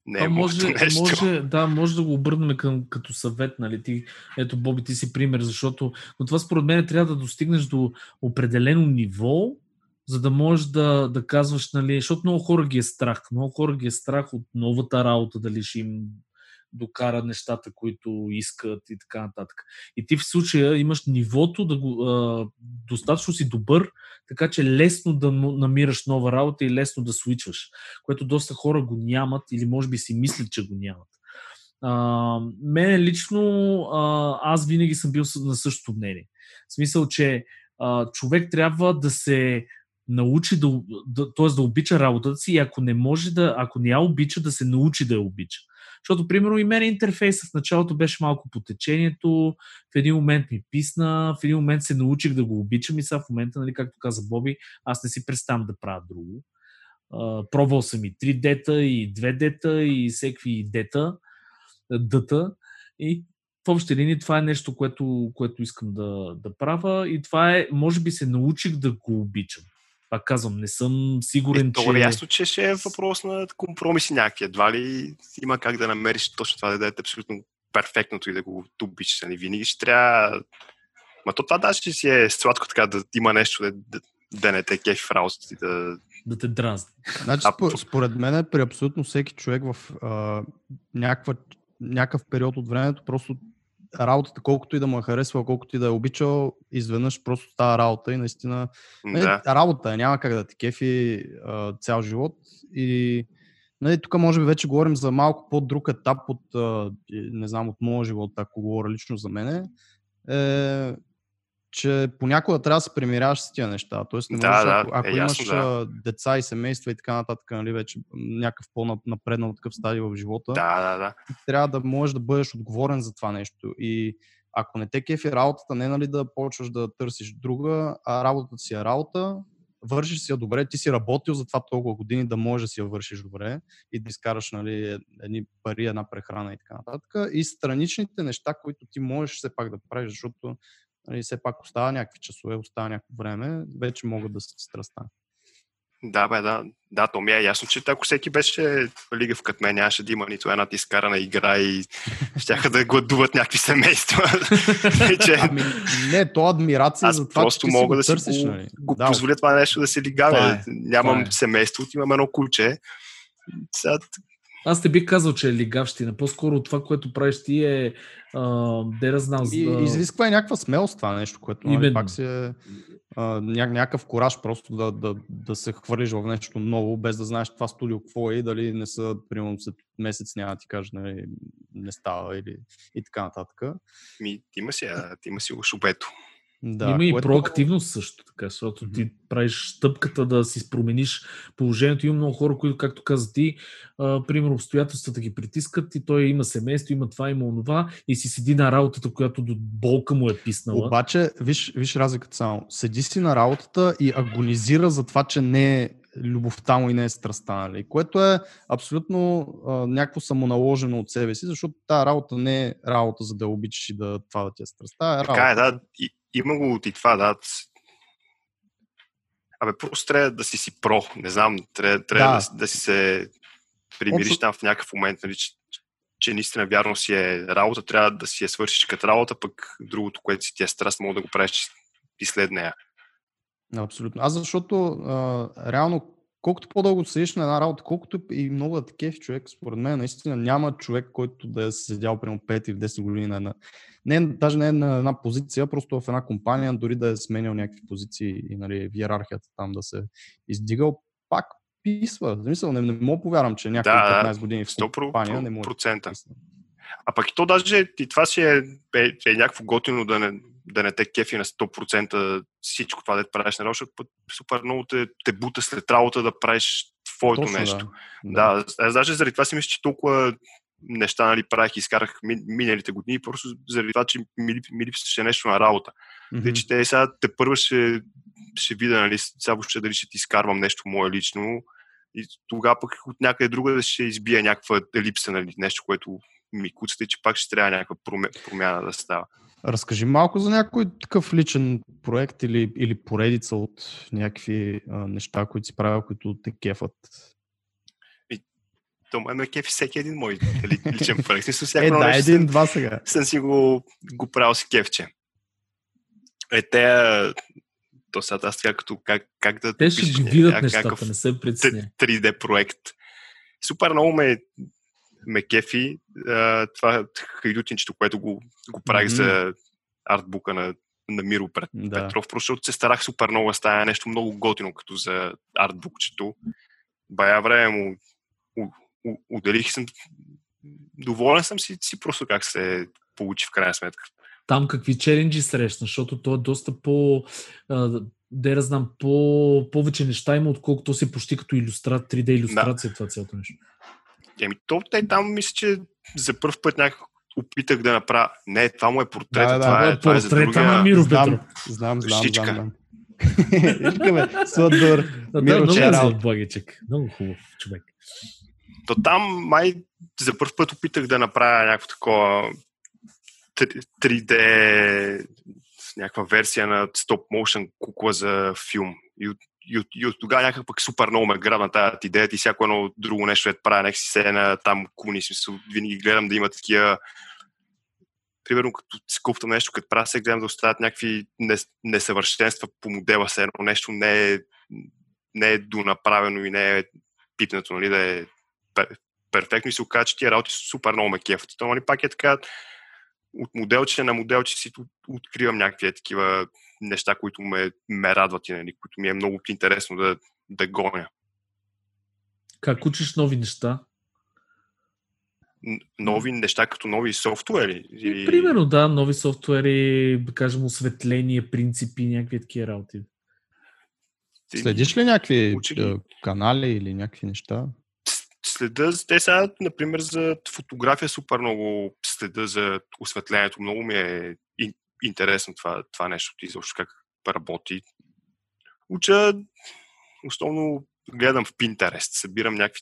Не е може нещо. Може да го обърнем като съвет, нали? Ето, Боби, ти си пример, защото от това според мен трябва да достигнеш до определено ниво, за да можеш да казваш, нали, защото много хора ги е страх. Много хора ги е страх от новата работа, дали ще им докара нещата, които искат и така нататък. И ти в случая имаш нивото да го достатъчно си добър, така че лесно да намираш нова работа и лесно да свичваш, което доста хора го нямат или може би си мислят, че го нямат. Мене лично аз винаги съм бил на същото мнение. В смисъл, че човек трябва да се научи, т.е. да обича работата си и ако не може ако не я обича, да се научи да я обича. Защото, примерно, и мен интерфейсът в началото беше малко по течението, в един момент ми писна, в един момент се научих да го обичам и сега в момента, нали, както каза Боби, аз не си преставам да правя друго. Пробвал съм и 3D-та, и 2D-та, и всекви D-та. И в общи линии това е нещо, което искам да правя и това е, може би се научих да го обичам. Пак казвам, не съм сигурен, че... Това е ясно, че ще е въпрос на компромиси някакви. Едва ли има как да намериш точно това, да е абсолютно перфектното и да го обичаш. Винаги ще трябва... Ма то това даже си е сладко така, да има нещо, да не те кефи в работата и да те дразни. Значи, според мен при абсолютно всеки човек в някакъв период от времето просто работата, колкото и да му е харесвал, колкото и да е обичал, изведнъж просто става работа и наистина... Да. Работа, няма как да те кефи цял живот. И нали, тук може би вече говорим за малко по-друг етап от, не знам, от моя живот, ако говоря лично за мене, че понякога трябва да се примиряваш с тия неща. Тоест, не можеш, ако имаш деца и семейства и така нататък, нали, вече някакъв по-напреднал такъв стадий в живота, трябва да можеш да бъдеш отговорен за това нещо. И ако не те кефи работата, не, нали, да почваш да търсиш друга, а работата си е работа, вършиш си я добре, ти си работил за това толкова години, да можеш да си я вършиш добре и да изкараш, нали, едни пари, една прехрана и така нататък. И страничните неща, които ти можеш все пак да правиш, защото и все пак остава някакви часове, остава някакво време, вече могат да се страста. Да, то ми е ясно, че ако всеки беше лигав като мен, нямаше да има нито една изкарана игра и щяха да гладуват някакви семейства. Ами, не, то адмирация за това, че ти си го търсиш. Нали? Го позволя това нещо да се лигава. Нямам семейство, имам едно куче. Аз не бих казал, че е лигавщина. По-скоро от това, което правиш ти е изисква и някаква смелост това нещо, което нали, пак си е някакъв кораж просто да се хвърлиш в нещо ново, без да знаеш това студио какво е и дали не са, примерно след месец няма да ти кажа, нали, не става или и така нататък. Има си шубето. Да, има и проактивност също, така, защото ти правиш стъпката да си промениш положението. Има много хора, които, както каза ти, примерно обстоятелствата ги притискат и той има семейство, има това, има онова и си седи на работата, която до болка му е писнала. Обаче, виж разликата само. Седи си на работата и агонизира за това, че не е любовта му и не е страстта, нали? Което е абсолютно някакво самоналожено от себе си, защото тази работа не е работа, за да обичаш и това да ти е страстта. Така е, да. Има го и това, да. Абе, просто трябва да си про. Не знам, трябва да си се примириш там в някакъв момент, нали, че наистина вярно си е работа, трябва да си я свършиш като работа, пък другото, което си ти е страст, мога да го правиш и след нея. Абсолютно. Аз защото реално колкото по-дълго седиш на една работа, колкото и много да те кефи човек, според мен наистина няма човек, който да е седял примерно 5 или 10 години на една. Даже не на една позиция, просто в една компания, дори да е сменял някакви позиции и нали, в йерархията там да се издигал, пак писва. Замисъл, не мога повярвам, че някакви 15 години в компания не може да писва. А пък и то даже и това си е някакво готино да не те кефи на 100% всичко това, да правиш на работа, защото супер много те бута след работа да правиш твоето точно, нещо. Да. Аз даже заради това си мисля, че толкова неща нали, правих и изкарах миналите години, просто заради това, че ми липсваше нещо на работа. Mm-hmm. Тъй, че те сега те първо ще видя, нали, сега въобще дали ще ти изкарвам нещо мое лично и тогава пък от някъде друга да ще избия някаква липса, нали, нещо, което ми куцата и че пак ще трябва някаква промяна да става. Разкажи малко за някой такъв личен проект или поредица от някакви неща, които си правил, които те кефат. То ме кефи всеки един мой личен проект. Един-два сега. Съм си го правил с кефче. То сега аз така като как да те ще ги видят нещата, не се притесня. 3D проект. Супер много ме кефи. Това хайдутинчето, което го правих за артбука на Миро Петров, защото се старах супер много да стане нещо много готино, като за артбукчето. Бая време му отделих и съм доволен съм си просто как се получи в крайна сметка. Там какви челенджи срещна, защото то е доста повече неща има, отколкото си почти като 3D илюстрация това цялото нещо. Там мисля, че за първ път някак опитах да направя. Не, това му е портрет. Това е за другия. На Миро Петров. Знам. Искаме, Сладор. Миро Черал. Много хубав човек. То там май за първ път опитах да направя някакво такова 3D някаква версия на стоп-моушен кукла за филм. И от тогава някак пък супер много ме грабна тази идея и всяко едно друго нещо правя, някак си седена там куни, смисъл, винаги гледам да има такива, примерно като скуптам нещо, като правя се гледам да оставят някакви несъвършенства по модела, се едно нещо не е донаправено и не е пипнато, нали, да е перфектно и се оказа, че тия работи супер много ме кефат. Това нали, пак е така от моделче на моделче си откривам някакви такива неща, които ме радват и нали, които ми е много интересно да гоня. Как учиш нови неща? Нови неща като нови софтуери? Или... Примерно да, нови софтуери, кажем осветление, принципи, някакви такива работи. Следиш ли някакви канали или някакви неща? Следа, те сега, например, за фотография супер много следа за осветлението. Много ми е интересно това нещо, изобщо как работи. Уча, основно гледам в Pinterest, събирам някакви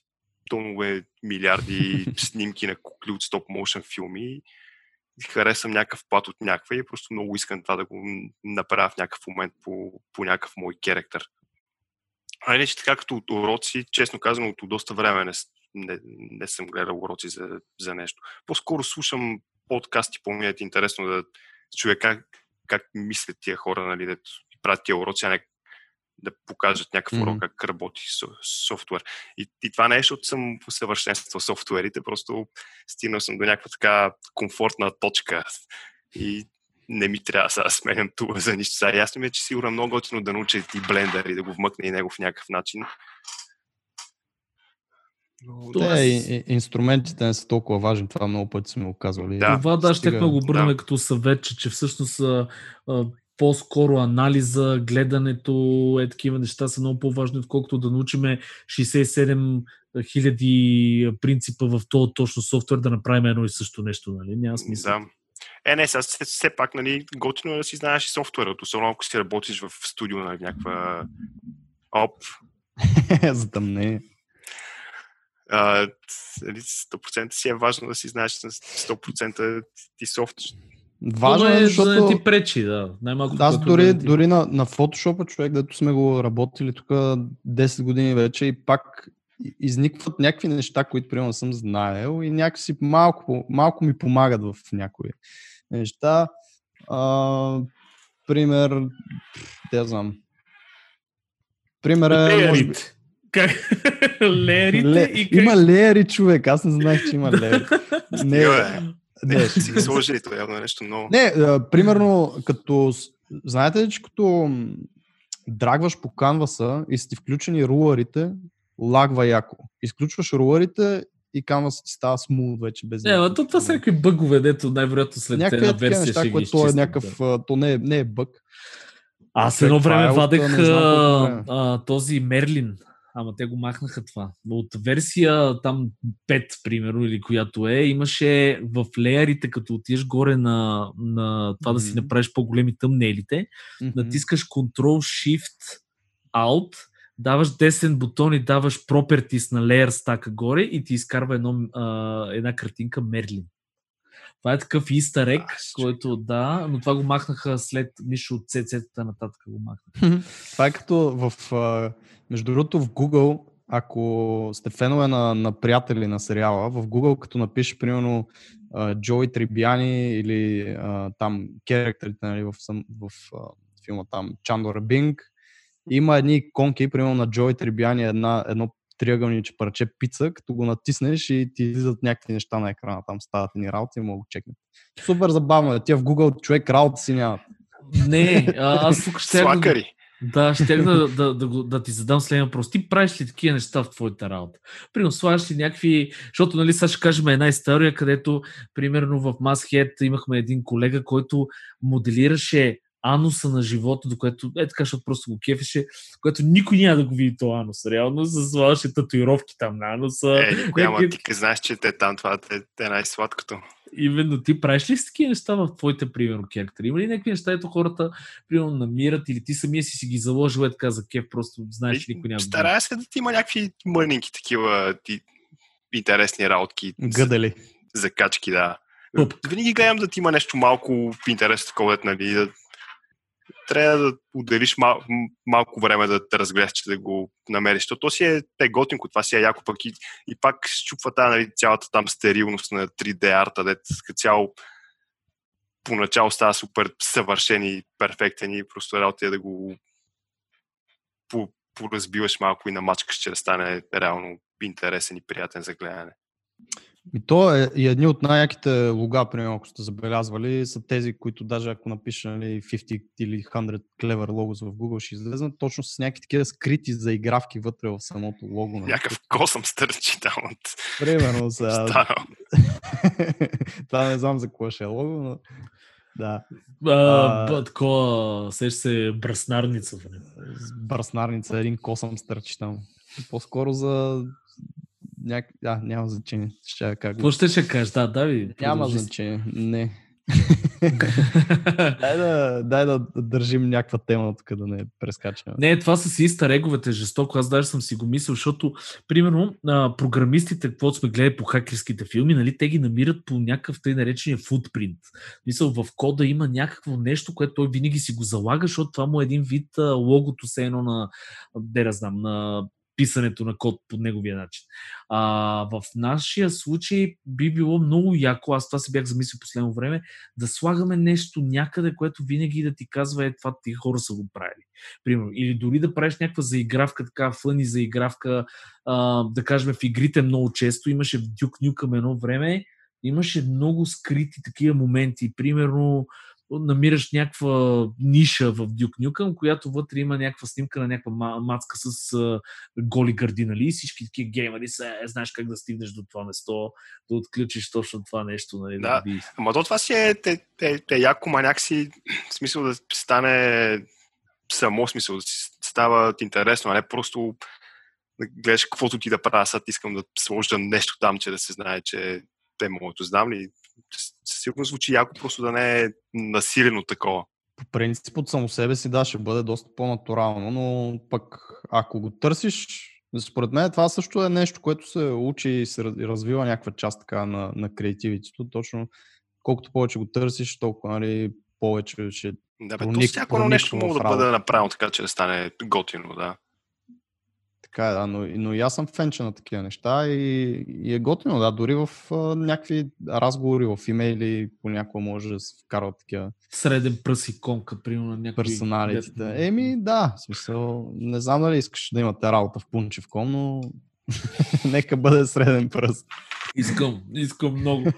тонове милиарди снимки на кукли от стоп-моушен филми. Харесвам някакъв плат от някаква и просто много искам това да го направя в някакъв момент по някакъв мой керектър. А иначе така като от уроци, честно казано, от доста време не съм гледал уроци за нещо. По-скоро слушам подкасти, по-ми е интересно да чуя как мислят тия хора, нали, да правят тия уроци, а не да покажат някакъв урок, как работи софтуер. И това не е, защото съм усъвършенствал софтуерите, просто стигнал съм до някаква така комфортна точка и не ми трябва сега да сменям това за нищо. Сега ясно ми е, че сигурно много готино да науча и Blender и да го вмъкне и него в някакъв начин. Инструментите не са толкова важни, това много пъти сме го казвали. Да. Това да, ще го обърнем като съвет, че всъщност по-скоро анализа, гледането, такива неща са много по-важни, отколкото да научиме 67 хиляди принципа в този точно софтуер да направим едно и също нещо. Нали? Няма смисъл. Да. Сега все пак нали, готино е да си знаеш и софтуерът, особено ако си работиш в студио на някаква... Оп! Затъмне! 100% си е важно да си знаеш на 100% ти софт, Важно е, защото... да не ти пречи, да. Най-малко, аз дори на Photoshop-а, човек, дето сме го работили тук 10 години вече и пак изникват някакви неща, които примерно съм знаел и някакси малко ми помагат в някои неща. Пример, да знам. Пример е... Има леери, човек. Аз не знаех, че има леери. Не, си ги сложили, това явно е нещо ново. Не, примерно, като... Знаете ли, че като драгваш по канваса и сте включени руларите, лагва яко. Изключваш руларите и канвасът ти става смул вече без... Не, то това са някакви бъгове, дето най-вероятно след една версия ще ги изчистим. То не е бъг. Аз едно време вадех този Мерлин. Ама те го махнаха това. От версия там 5, примерно, или която е, имаше в леерите, като отидеш горе на това да си направиш по-големи тъмнелите, натискаш Ctrl-Shift-Alt, даваш десен бутон и даваш Properties на Layer Stack горе и ти изкарва една картинка Merlin. Това е такъв Easter egg, който да, но това го махнаха след Мишо от CC-тата нататък го махнаха. Това е като между другото в Google, ако сте фенове на приятели на сериала, в Google като напише примерно Джои Трибяни или там керактерите, нали, в филма там Чандора Бинг, има едни иконки, примерно на Джои Трибяни едно триъгълниче парче пица, като го натиснеш и ти излизат някакви неща на екрана, там стават ни работи и мога го чекнат. Супер забавно е, тя в Google човек работа си няма. Не, аз тук ще... Слакари! Да, ще да ти задам следния въпрос. Ти правиш ли такива неща в твоята работа? Примерно, слагаш ли някакви... Защото, нали, сега ще кажем една история, където, примерно, в Masthead имахме един колега, който моделираше ануса на живота, до което, така, защото просто го кефеше, което никой няма да го види то анус. Реално се слагаше татуировки там на ануса. Ти знаеш, че те там това е най-сладкото. Именно, ти правиш ли си такива неща в твоите, примерно, керактери? Има ли някакви неща, ето хората, примерно, намират или ти самия си ги заложил, така за кеф, просто знаеш, че никой няма да види. Старая се да ти има някакви мънинки, такива интересни работки. Гъдали. Закачки, да. Винаги гледам да ти има нещо малко интересно, такова, нали, трябва да отделиш малко време да те разгледаш, че да го намериш. То си е готинко, това си е яко пък и пак щупва тази, нали, цялата там стерилност на 3D арта, дето цяло поначало става супер съвършен и перфектен и просто работа е да го поразбиваш малко и намачкаш, че да стане реално интересен и приятен за гледане. И то е едни от най-яките лога, примерно, ако сте забелязвали, са тези, които даже ако напиша, нали, 50 или 100 clever logos в Google ще излезнат, точно с някакви такива скрити заигравки вътре в самото лого. Някакъв косъм стърчи там от... Примерно за... Това не знам за кое ще е лого, но... Да. Такова, сеща се бръснарница. Бръснарница, един косъм стърчи там. По-скоро за... Да, няма значение. Какво ще кажеш? Да, ви. Няма значение. Не. Дай да държим някаква тема тук, да не прескачаме. Не, това с Easter egg-овете жестоко. Аз даже съм си го мислил, защото, примерно, програмистите, каквото сме гледали по хакерските филми, нали, те ги намират по някакъв тъй наречения футпринт. Мисъл, в кода има някакво нещо, което той винаги си го залага, защото това му е един вид логото се едно на, на писането на код по неговия начин. В нашия случай би било много яко, аз това си бях замислил последно време, да слагаме нещо някъде, което винаги да ти казва това ти хора са го правили. Примерно. Или дори да правиш някаква заигравка, така фъни заигравка, да кажем в игрите много често, имаше в Duke Nukem едно време, имаше много скрити такива моменти. Примерно намираш някаква ниша в Duke Nukem, която вътре има някаква снимка на някаква мацка с голи гърди, нали? И всички такива геймери са, знаеш как да стигнеш до това место, да отключиш точно това нещо, нали? Да, ама то това си е яко, маняк си, смисъл да стане само смисъл, да си става интересно, а не просто да гледаш каквото ти да правя, сега искам да сложа нещо там, че да се знае, че те моето знам ли? Сигурно звучи яко, просто да не е насилено такова. По принцип от само себе си, да, ще бъде доста по-натурално, но пък ако го търсиш, според мен това също е нещо, което се учи и се развива някаква част така на креативитето, точно колкото повече го търсиш, толкова повече ще... Да, бе, то всяко нещо може да бъде направено така, че да стане готино, да. Така е, да, но и аз съм фенча на такива неща и е готино, да, дори в някакви разговори, в имейли, понякога може да се вкарват такива... Среден пръс иконка, примерно на някакви... Персоналите. Еми, да, в смисъл, не знам дали искаш да имате работа в Punchev.com, но нека бъде среден пръст. Искам много.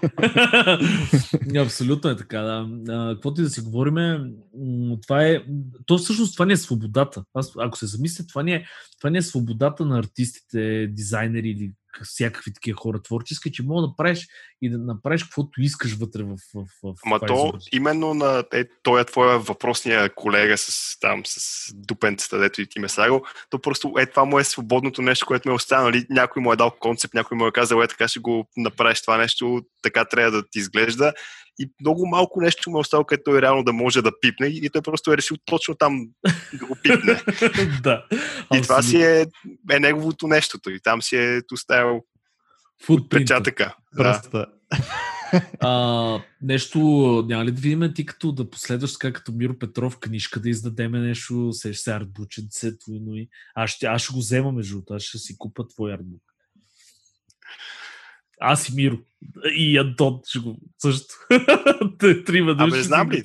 Абсолютно е така, да. Каквото и да си говориме, това е... То всъщност това не е свободата. Ако се замисля, това не е свободата на артистите, дизайнери или всякакви такива хора творчески, че мога да правиш и да направиш каквото искаш вътре в ама то, именно на той твоя въпросния колега с дупенцата, дето и ти ме слагал, то просто това му е свободното нещо, което ме е останало. Някой му е дал концепт, някой му е казал, така ще го направиш това нещо, така трябва да ти изглежда. И много малко нещо му е остало, където той реално да може да пипне и той просто е решил точно там да го пипне. Да, и това си е неговото нещото и там си е оставил отпечатъка. Пръста. Нещо, няма ли да видим ти като да последваш така като Миро Петров книжка да издадеме нещо, сеш се артбученце, твойно и... Аз ще го взема между, аз ще си купа твой артбук. Аз и Миро. И Антон ще го също. Трима души. Абе, знам ли?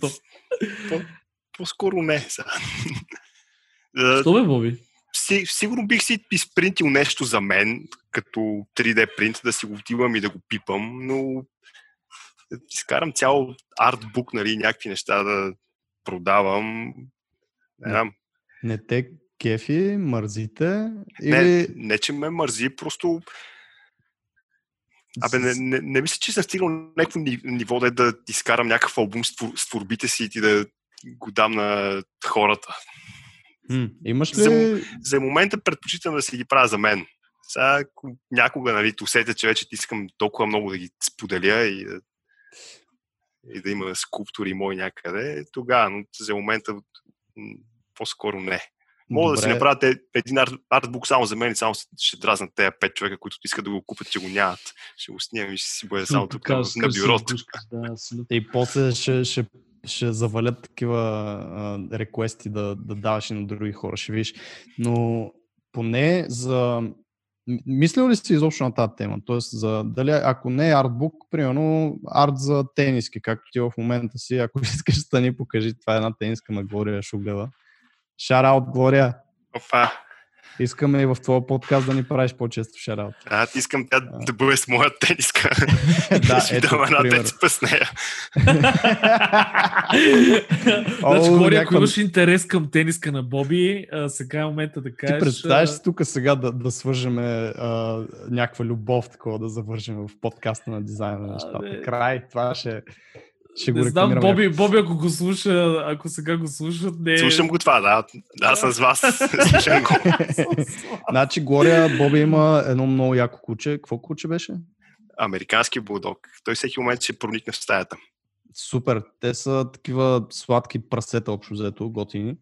По-скоро не. Що бе, Боби? Сигурно бих си изпринтил нещо за мен, като 3D принт, да си го отивам и да го пипам, но изкарам цял артбук, някакви неща да продавам. Не те кефи, мързите? Не, че ме мързи, просто... Абе, не мисля, че съм стигнал някакво ниво да изкарам някакъв албум с творбите си и да го дам на хората. Имаш ли... за момента предпочитам да си ги правя за мен. Сега някога, усетя, че вече искам толкова много да ги споделя и да има скулптури мои някъде, тогава, но за момента по-скоро не. Мога да си направят един артбук само за мен и само ще дразнат тези 5 човека, които искат да го купят, че го нямат. Ще го снимам и ще си бъде само тук на бюрото. И после ще завалят такива реквести да даваш и на други хора, ще видиш. Но поне за... Мислил ли си изобщо на тази тема? Тоест, дали, ако не е артбук, примерно арт за тениски, както ти в момента си, ако искаш стани, покажи. Това е една тениска на Глория Шуглева. Шараут, Глория. Опа. Искаме и в твоя подкаст да ни правиш по-често шараут. Ти искам тя да бъде с моя тениска. Да, ще дам една тецпа с нея. Значи, Глория, ако имаш интерес към тениска на Боби, сега е момента да кажеш... Ти представяш си тук сега да свържем някаква любов, такова да завържем в подкаста на дизайна на нещата. Край, това ще... Не знам, Боби, ако го слуша, ако сега го слушат, не... Слушам го това, да. Да, с вас. Слушам го. Значи, Глория, Боби има едно много яко куче. Какво куче беше? Американски булдог. Той всеки момент ще проникне в стаята. Супер. Те са такива сладки прасета, общо взето, готини.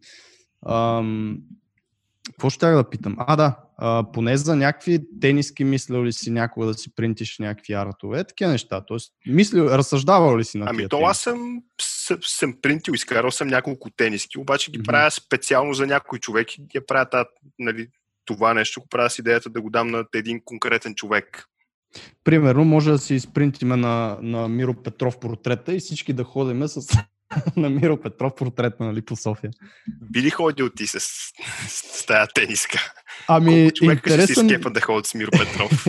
Какво ще тях да питам? Поне за някакви тениски мислил ли си някога да си принтиш някакви артове, такива неща. Тоест, разсъждавал ли си на тия тениски? Ами то аз съм принтил, изкарал съм няколко тениски, обаче ги правя специално за някой човек и я правя това нещо, го правя с идеята да го дам на един конкретен човек. Примерно, може да си изпринтиме на Миро Петров портрета и всички да ходиме с... на Миро Петров портрет, по София. Би ли ходил ти с тая тениска? Колко човека ще си скепа да ходят с Миро Петров?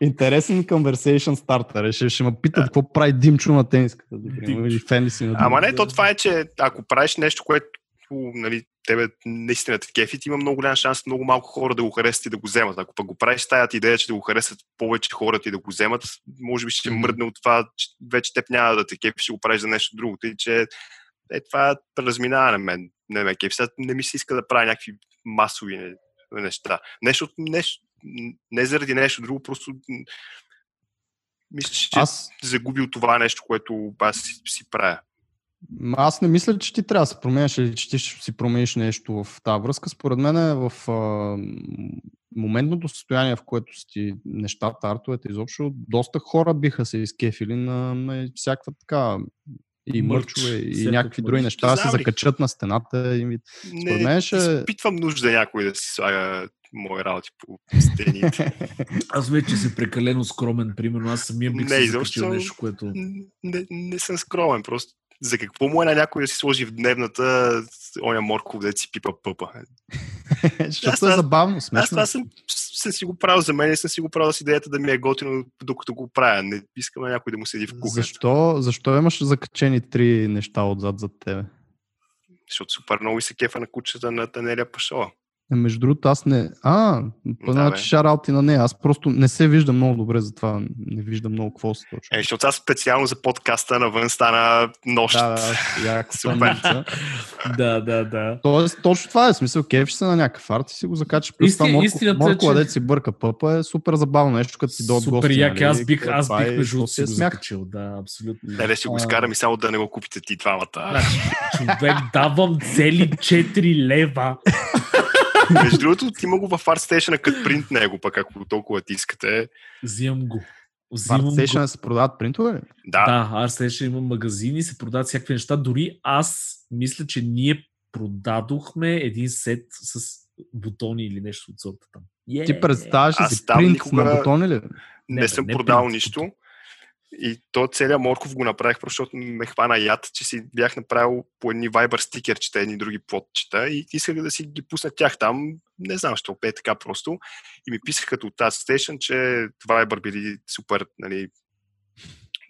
Интересен conversation starter. Ще ме питат какво прави Димчо на тениската. Ама не, то това е, че ако правиш нещо, което тебе наистина те кефи, има много голям шанс много малко хора да го харесат и да го вземат. Ако пък го правиш тази идея, че да го харесат повече хората и да го вземат, може би ще мръдне от това, че вече теб няма да те кефи, ще го правиш за нещо друго. Тъй, че това разминава на мен. Не ме кефи. Сега не ми се иска да правя някакви масови неща. Не заради нещо друго, просто мисля, че загубил това нещо, което аз си правя. Аз не мисля, че ти трябва да се промениш или че ти ще си промениш нещо в тази връзка. Според мен в моментното състояние, в което си нещата, артовете, изобщо, доста хора биха се изкефили на всякаква така и мърчове, и някакви други неща, да се закачат на стената. И... Не, изпитвам нужда някой да си слага мои работи по стените. Аз вече си прекалено скромен, примерно. Аз самия бих се закачил нещо, което... Не съм скромен, просто. За какво му е на някой да си сложи в дневната оня морков, да си пипа пъпа? Защото е забавно, смешно. Аз съм си го правил за мен и съм си го правил с идеята да ми е готино, докато го правя. Не искаме някой да му седи в кухнята. Защо имаш закачени три неща отзад за тебе? Защото супер много и се кефа на кучета на Танелия Пашова. Между другото, аз не... Значи шараути на нея. Аз просто не се виждам много добре, затова не виждам много какво се точно. Защото аз специално за подкаста навън стана нощ. Да. Тоест, точно това е смисъл. Кефиш се на някакъв арт и си го закачаш. Моркова, дето си бърка пъпа, е супер забавно нещо, като си до отгости. Супер яки, аз бих между другото си го закачил. Да, абсолютно. Не, си го изкарам и само да не го купите ти двамата. Човек, давам цели 4 лева. Между другото, има го в ArtStation като принт него, пък ако толкова искате. Взимам го. В ArtStation се продават принтове ли? Да, ArtStation има магазини, се продават всякакви неща. Дори аз мисля, че ние продадохме един сет с бутони или нещо от сорта там. Ти представяш ли си принт на бутони ли? Не съм продал нищо. И то целият морков го направих, защото ме хвана яд, че си бях направил по едни Viber стикерчета, едни други плотчета и исках да си ги пусна тях там. Не знам, ще опе така просто. И ми писаха като от ArtStation, че Viber били супер, нали,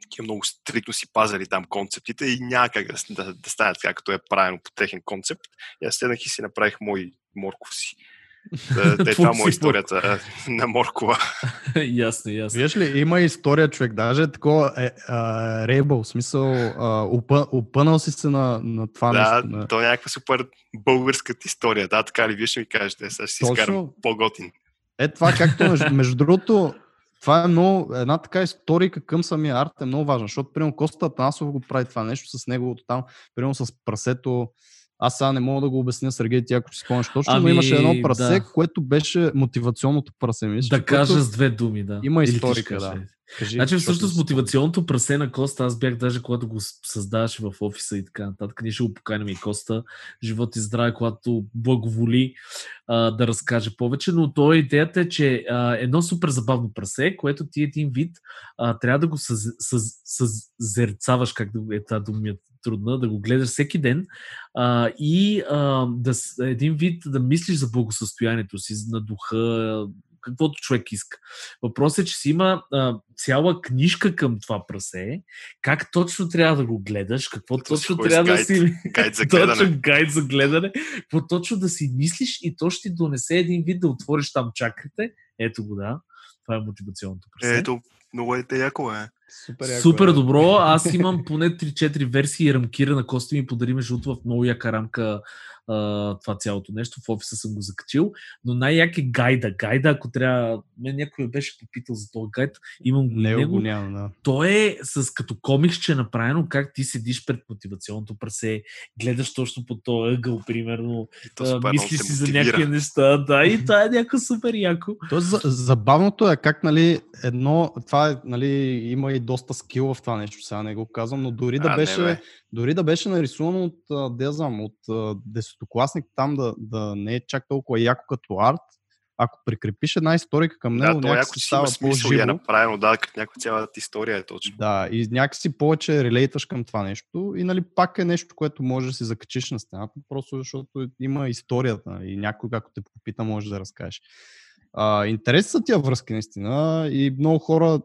такива много стрикно си пазали там концептите и някак да стане така, като е правено по техен концепт. И аз следнах и си направих мой морков си. Те това му е историята на Моркова. Ясно. Виж ли, има история, човек, даже такова рейбъл, смисъл, опънал си се на това нещо. Да, то е някаква супер българска история, да, така ли, вие ще ми кажете, сега ще си изкарам по-готин. Е, това както, между другото, това е много, една така историка към самия арт е много важна, защото, примерно, Коста Атанасов го прави това нещо с неговото там, примерно с прасето. Аз сега не мога да го обясня, Сергей, ти ако си спомнеш точно, но имаше едно прасе, което беше мотивационното прасе. Мисля, да кажа с две думи, да. Има историка, да. Кажи, значи всъщност мотивационното прасе на Коста, аз бях даже когато го създаваше в офиса и така нататък, ние ще го поканим и Коста, живот и здраве, когато благоволи да разкаже повече, но то идеята е, че едно супер забавно прасе, което ти един вид трябва да го съзерцаваш, как да е тази дума трудна, да го гледаш всеки ден и да един вид да мислиш за благосъстоянието си, на духа, каквото човек иска. Въпросът е, че си има цяла книжка към това прасе, как точно трябва да го гледаш, какво точно трябва да си... Гайд за гледане. Какво точно да си мислиш и то ще донесе един вид да отвориш там чакрите. Ето го, да. Това е мотивационното прасе. Ето, много е яко, е. Супер добро. Аз имам поне 3-4 версии рамкира на Коста ми подари между в много яка рамка това цялото нещо. В офиса съм го закачил, но най-як е гайда. Гайда, ако трябва... Мен някой беше попитал за този гайд. Имам го него. Да. Той е с като комиксче направено, как ти седиш пред мотивационното прасе, гледаш точно по този ъгъл, примерно. Мислиш си за някакви неща. Да, и това е някакво супер яко. Тоест, забавното е как, нали, едно... Това е, нали, има и доста скил в това нещо, сега не го казвам, но дори да беше нарисувано от десетокласник, там да не е чак толкова яко като арт, ако прикрепиш една историка към него, да, някакси става по-живо. Да, е направено, да, като някаква цялата история е точно. Да, и някакси повече релейтваш към това нещо и, нали, пак е нещо, което можеш да си закачиш на стената, просто защото има историята и някой, ако те попита, може да разкажеш. Интересни са тия връзки, наистина, и много хора,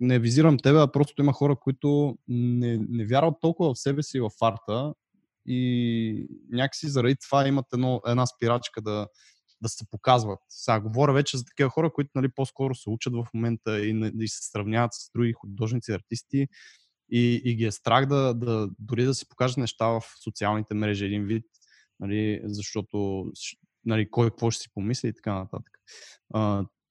не визирам тебе, а просто има хора, които не вярват толкова в себе си и в арта и някакси заради това имат една спирачка да се показват. Сега говоря вече за такива хора, които, нали, по-скоро се учат в момента и се сравняват с други художници, артисти и ги е страх дори да се покажат неща в социалните мрежи един вид, нали, защото... Нали, кой какво ще си помисля и така нататък.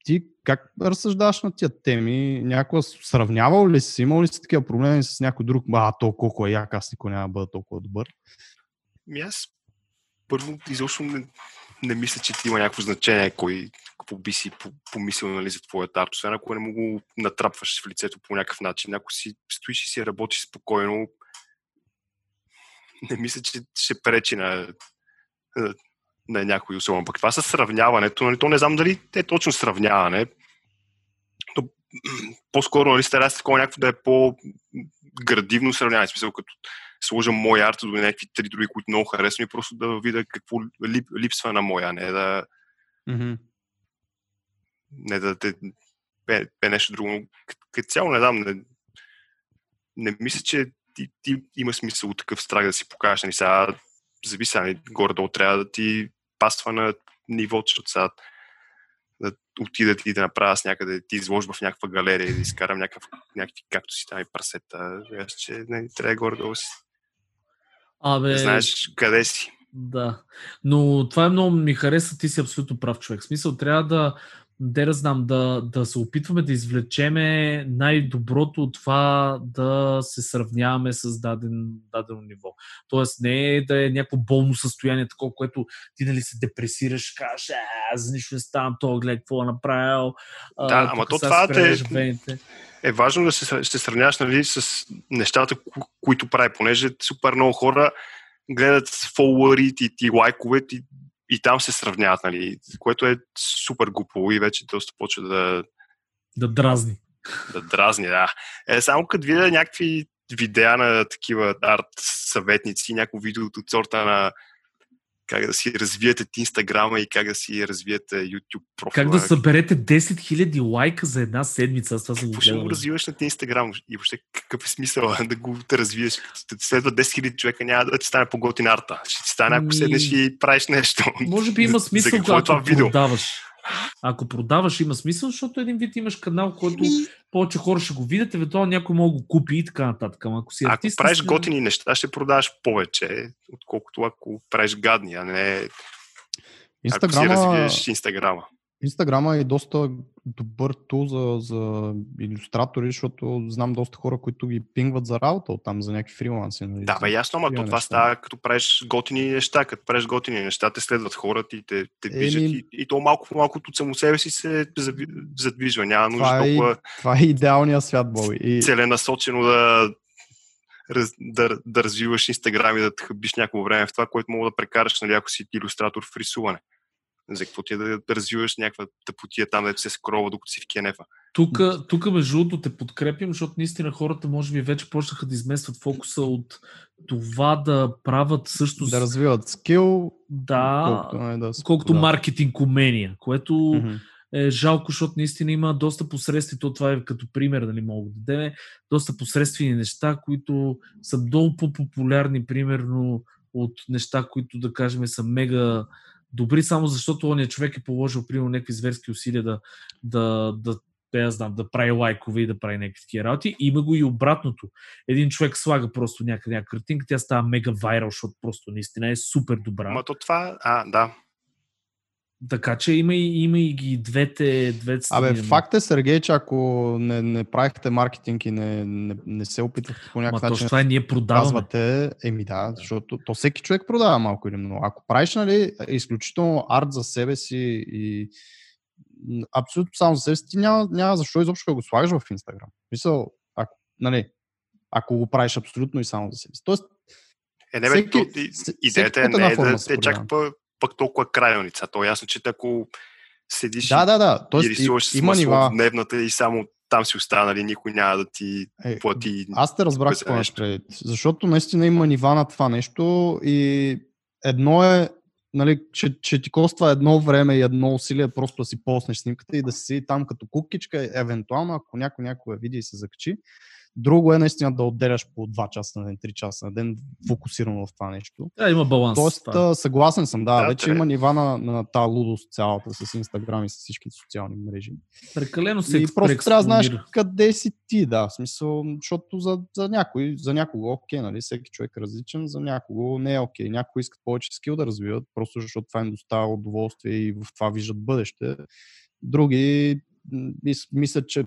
Ти как разсъждаваш на тия теми? Някога сравнявал ли си? Имал ли си такива проблеми с някой друг? То колко е як, аз никога няма да бъда толкова добър. Аз първо изобщо не мисля, че ти има някакво значение кой някакво би си помислил, нали, за твоята арт, освен ако не му го натрапваш в лицето по някакъв начин. Ако си стоиш и си работиш спокойно, не мисля, че ще пречи на някой особено. Пък това със сравняването, нали, то не знам дали е точно сравняване, но по-скоро, нали, стара се такова някакво да е по-градивно сравняване. В смисъл, като сложа мой арт до някакви три други, които много харесвам и просто да видя какво липсва на моя, не да... Mm-hmm. Не да те е нещо друго. Като цяло не дам. Не мисля, че ти има смисъл от такъв страх да си покажеш. Нали, сега зависи, горе-долу трябва да ти пасва на ниво, защото сега да отидат и да направя с някъде, ти изложба в някаква галерия и да изкарам някакви както си там и прасета. Виждаш, че не трябва горе-долу си. Абе... Знаеш къде си. Да, но това е много ми хареса, ти си абсолютно прав, човек. В смисъл, трябва да се опитваме да извлечеме най-доброто от това да се сравняваме с дадено ниво. Тоест не е да е някакво болно състояние, такова, което ти, нали, се депресираш, кажеш, за нищо не ставам, това гледай, какво е направил. Да, ама то това е важно да се сравняваш, нали, с нещата, които прави, понеже супер много хора гледат фолуарите и лайковете и там се сравняват, нали, което е супер глупо и вече доста почва да дразни. Да дразни, да. Само като видя някакви видеа на такива арт съветници, някакво видео от сорта на как да си развиете Инстаграма и как да си развиете YouTube профила. Как да съберете 10 000 лайка за една седмица. Аз това съм го гледал. Какво ще го развиваш на Инстаграм? И въобще какъв е смисъл да го развиеш? Следва 10 000 човека, няма да ти стане по-готин арта. Ще ти стане, ако седнеш и правиш нещо. Може би има смисъл, ако продаваш. Ако продаваш, има смисъл, защото един вид имаш канал, който повече хора ще го видят, евентуално някой мога го купи и така нататък. Ако си артист, ако правиш готини неща, ще продаваш повече, отколкото ако правиш гадни, а не Инстаграма... ако си развиеш Инстаграма. Инстаграма е доста добър тул за иллюстратори, защото знам доста хора, които ги пингват за работа оттам, за някакви фриланси. Нали? Да, бе, ясно, ама то това става, като правиш готини неща, те следват хората и те виждат и то малко по малко от само себе си се задвижва. Няма нужда толкова... Това е идеалният свят, Боби. И... целенасочено да развиваш Инстаграм и да хъбиш някакво време в това, което мога да прекараш, нали, ако си иллюстратор в рисуване. За какво ти да развиваш някаква тъпотия там, да се скролва, докато си в кенефа. Тук между другото те подкрепим, защото наистина хората може би вече почнаха да изместват фокуса от това да правят всъщност... Да развиват скил, колкото маркетинг умения, което е жалко, защото наистина има доста посредствени, това е като пример, нали, мога да дадем, доста посредствени неща, които са много по-популярни, примерно, от неща, които, да кажем, са мега добри, само защото ония човек е положил, примерно, някакви зверски усилия да прави лайкове и да прави някакви такива работи. Има го и обратното. Един човек слага просто някаква картинка, тя става мега вайрал, защото просто наистина е супер добра. Ама то това... да. Така че има и ги двете страни. Абе, факт е, Сергей, че ако не правихте маркетинг и не се опитвахте по някакъв начин... това ние продаваме. Казвате, да, защото то всеки човек продава малко или много. Ако правиш, нали, изключително арт за себе си и абсолютно само за себе си, ти няма защо изобщо да го слагаш в Инстаграм. Мисъл, ако го правиш абсолютно и само за себе си. Тоест, идеята не е да те чак пък толкова крайна лица. То е ясно, че ако седиш и рисуваш с масло дневната и само там си останали, никой няма да ти плати. Аз те разбрах това нещо, защото наистина има нива на това нещо и едно е, нали, че ти коства едно време и едно усилие просто да си полснеш снимката и да си седи там като кукичка, евентуално, ако някой я види и се закачи. Друго е наистина да отделяш по 2 часа на ден, 3 часа на ден, фокусирано в това нещо. Да, има баланс. Тоест, съгласен съм, вече има нива на тази лудост цялата с Инстаграм и с всички социални мрежи. Прекалено се експлексионира. Просто трябва да знаеш къде си ти, в смисъл, защото за някого е окей, нали, всеки човек е различен, за някого не е окей. Някои искат повече скил да развиват, просто защото това им доставя удоволствие и в това виждат бъдеще. Други мислят, че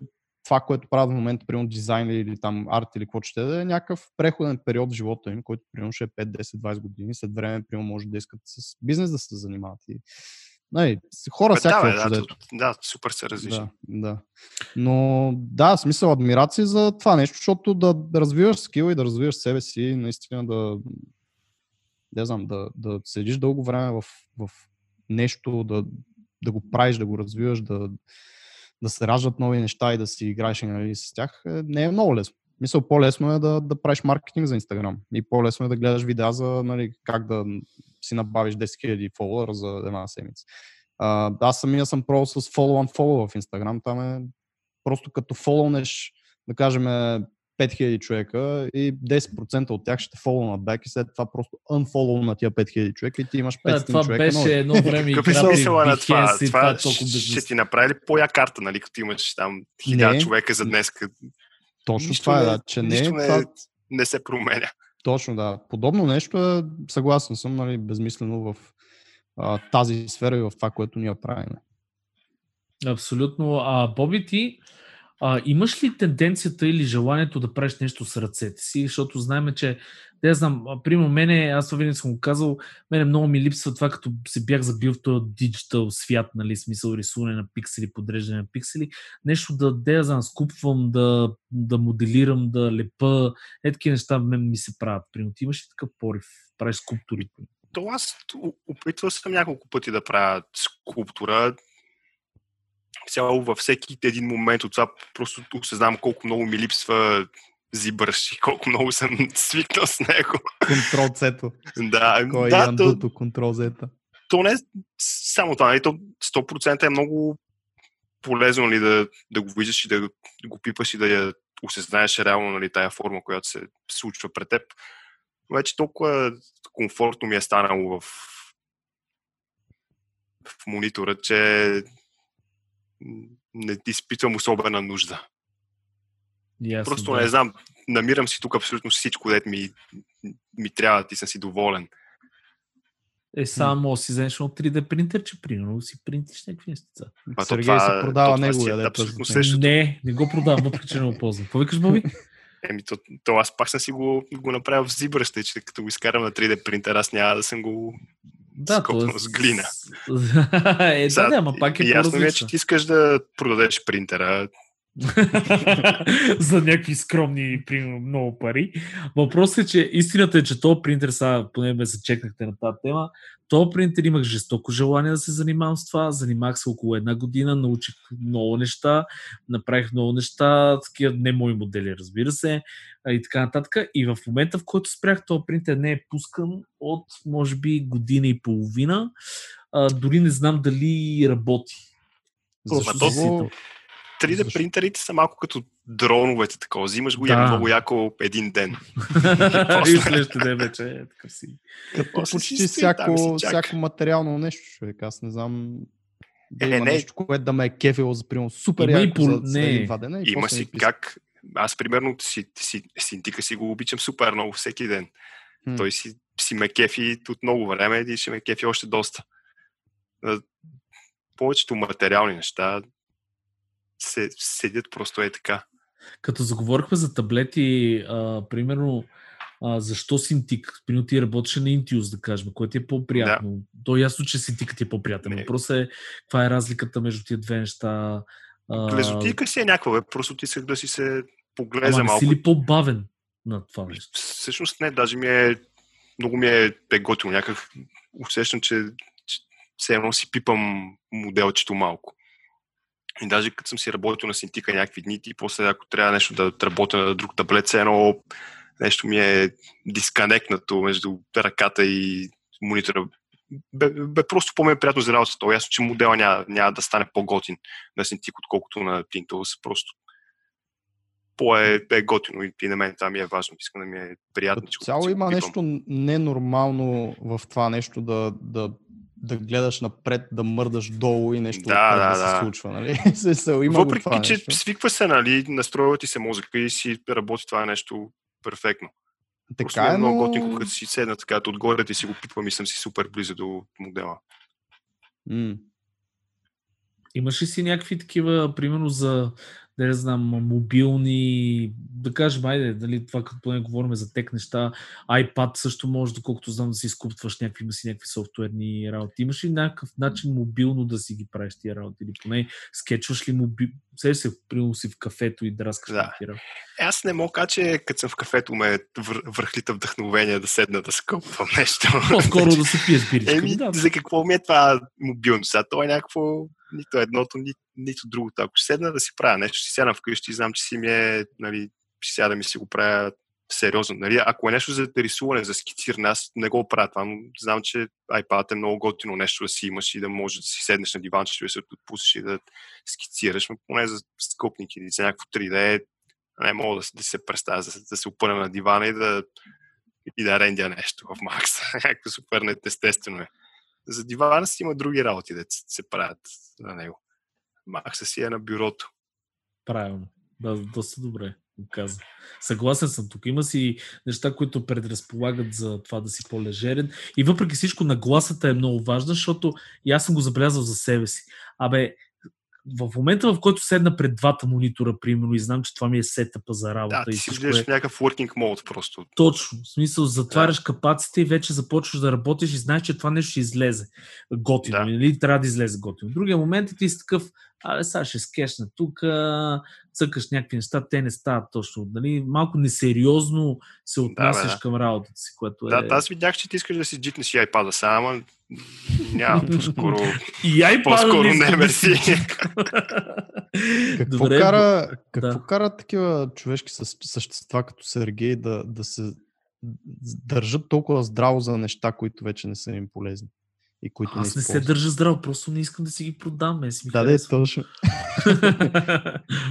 това, което правят в момента, примерно дизайн или там арт или какво ще да е, някакъв преходен период в живота им, който примерно ще е 5, 10, 20 години, след време примерно може да искат с бизнес да се занимават и Най, хора всякакво. Да, да, да, супер се различни. Да, да. Но да, в смисъл адмирации за това нещо, защото да развиваш скил и да развиваш себе си, наистина да, не знам, да седиш дълго време в нещо, да го правиш, да го развиваш, да се раждат нови неща и да си играеш и нали, с тях, не е много лесно. Мисъл, по-лесно е да правиш маркетинг за Инстаграм и по-лесно е да гледаш видеа за нали, как да си набавиш 10 000 фолуара за една седмица. Аз самия съм пробвал с follow-on-follow в Инстаграм. Там е просто като фоллоунеш, да кажем, 5000 човека и 10% от тях ще фоллоунат бек и след това просто unfollow на тия 5000 човека и ти имаш 500 човека. Това беше едно време и на това. Това ще ти направи по-я карта, нали, като имаш там 1000 човека за днес. Точно нищо това е, да, че не се променя. Точно, да. Подобно нещо е, съгласен съм, нали, безмислено в тази сфера и в това, което ние правим. Абсолютно. Боби, ти имаш ли тенденцията или желанието да правиш нещо с ръцете си? Защото знаем, че, да я знам, примерно мене, аз винаги съм го казал, мене много ми липсва това, като се бях забил в този диджитал свят, нали, смисъл рисуване на пиксели, подреждане на пиксели, нещо да я знам, скупвам, да моделирам, да лепа, такива неща ми се правят. Примерно, ти имаш ли такъв порив? Правиш скулптурите? То аз опитвал съм няколко пъти да правя скулптура. Цяло във всеки един момент от това просто осъзнавам колко много ми липсва ZBrush и колко много съм свикнал с него. Ctrl-C-то. Да. Кой е Андуто, Ctrl-Z-та. То не е само това, нали? То 100% е много полезно ли, да го виждаш и да го пипаш и да я осъзнаеш реално, нали, тая форма, която се случва пред теб. Вече толкова комфортно ми е станало в монитора, че не изпитвам особена нужда. Ясно, просто не знам, намирам си тук абсолютно всичко, дето ми трябва да ти съм си доволен. Само си вземеш от 3D принтер, че примерно си принтиш някакви неща. Сергей се продава неговия. Не го продава, въпреки че не го ползвам. Какво викаш, Боби? То аз пак съм си го направил в ZBrush, че като го изкарам на 3D принтер, аз няма да съм го скопнал с глина. Пак е ясно е, че ти искаш да продадеш принтера за някакви скромни, примерно, много пари. Въпросът е, че истината е, че този принтер, сега поне ме зачекнахте на тази тема, този принтер имах жестоко желание да се занимавам с това. Занимах се около една година, научих много неща, направих много неща, такива не мои модели, разбира се, и така нататък. И в момента, в който спрях, този принтер не е пускан от, може би, година и половина. Дори не знам дали работи. Защо? 3D принтерите са малко като дроновете, такова. Взимаш го и е много яко един ден. И следващия ден вече е такъв си. Като почти всяко материално нещо, човек. Аз не знам да има нещо, което да ме е кефило за примерно супер яко за един-два дена. Има си как. Аз примерно Cintiq си го обичам супер много всеки ден. Той си ме кефи от много време и ще ме кефи още доста. Повечето материални неща се седят просто е така. Като заговорихме за таблети, примерно, защо Cintiq? Примерно ти работеше на Intuos, да кажем, което е по-приятно. Да. То е ясно, че Cintiq ти е по-приятен. Въпросът е, каква е разликата между тия две неща? Лезотика си е някаква, просто ти исках да си се поглеза малко. Си ли по-бавен на това нещо? Всъщност не, даже много ми е готино. Някак усещам, че все едно си пипам моделчето малко. И даже като съм си работил на Cintiq някакви дни и после ако трябва нещо да работя на друг таблет, все едно нещо ми е дисконектнато между ръката и монитора. Просто по-мен приятно за работа. То ясно, че модела няма да стане по-готин на Cintiq, отколкото на Pinterest. Просто по-готино и на мен това ми е важно. Искам да ми е приятно. Цяло има нещо ненормално в това нещо да гледаш напред, да мърдаш долу и нещо се случва. Нали? Въпреки, че свиква се, нали, настроива ти се мозъка и си работи това нещо перфектно. Просто е много готинко, като си седна така, отгоре ти си го пипвам и съм си супер близо до модела. Имаш ли си някакви такива, примерно за да не знам, мобилни, да кажем, айде, дали това като не говорим за тек неща, iPad също може, доколкото знам, да си изкупваш някакви, си някакви софтуерни работи. Имаш ли някакъв начин мобилно да си ги правиш тия работи? Или поне скетчваш ли мобилно? Седеш се, примерно си в кафето и драскаш на работи. Аз не мога кажа, че като съм в кафето ме върхлита вдъхновение да седна да скъпвам нещо. По-скоро да се пиеш биричка. Да. За какво ми е това мобилно? Сега това е някакво нито едното, нито другото. Ако ще седна да си правя нещо, ще сядам вкъщи и знам, че си ми е, нали, ще сядам и си го правя сериозно. Нали? Ако е нещо за рисуване, за скициране, аз не го правя това, но знам, че iPad е много готино нещо да си имаш и да можеш да си седнеш на диванчето и да се отпуснеш и да скицираш, но поне за скъпник или за някакво 3D не мога да се представя, да се опъна на дивана и да рендя нещо в Макс. Някакво супер естествено е. За дивана си има други работи, да се правят на него. Макса си е на бюрото. Правилно. Да, доста добре го каза. Съгласен съм тук. Има си неща, които предразполагат за това да си по-лежерен. И въпреки всичко, нагласата е много важна, защото и аз съм го забелязал за себе си. Абе, в момента, в който седна пред двата монитора, примерно, и знам, че това ми е сетъпа за работа. Да, ти си влизаш в някакъв working mode просто. Точно. В смисъл, затваряш капаците и вече започваш да работиш и знаеш, че това нещо ще излезе готино. Да. Или трябва да излезе готино. В другия момент ти си такъв, абе, сега ще скешна тук, цъкаш някакви неща, те не стават точно. Нали? Малко несериозно се отнасяш към работата си, което е... Да, аз видях, че ти искаш да си джитнеш и iPad-а само, няма по-скоро... И iPad-а по-скоро не мерси. Какво кара такива човешки същества като Сергей да се държат толкова здраво за неща, които вече не са им полезни? И които аз не се държа здраво, просто не искам да си ги продам. Точно.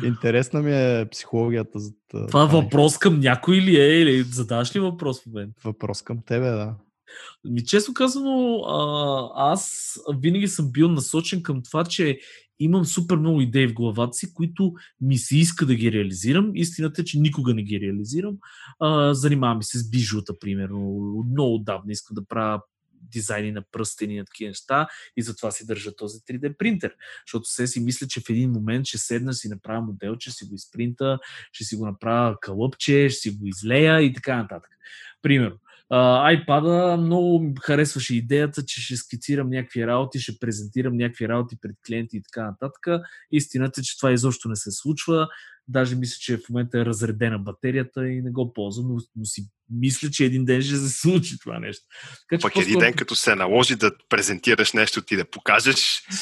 Интересна ми е психологията. За това въпрос към някой ли е? Или задаваш ли въпрос в момента? Въпрос към тебе, да. Честно казано, аз винаги съм бил насочен към това, че имам супер много идеи в главата си, които ми се иска да ги реализирам. Истината е, че никога не ги реализирам. Занимавам се с бижута, примерно. Много отдавна искам да правя дизайни на пръстени, на такива неща и затова си държа този 3D принтер. Защото се си мисля, че в един момент ще седна, си направя модел, ще си го изпринта, ще си го направя кълъпче, ще си го излея и така нататък. Примерно, iPad-а много харесваше идеята, че ще скицирам някакви работи, ще презентирам някакви работи пред клиенти и така нататък. Истината е, че това изобщо не се случва. Даже мисля, че в момента е разредена батерията и не го ползвам, но си мисля, че един ден ще се случи това нещо. Така, пък един ден, като се наложи да презентираш нещо, ти да покажеш,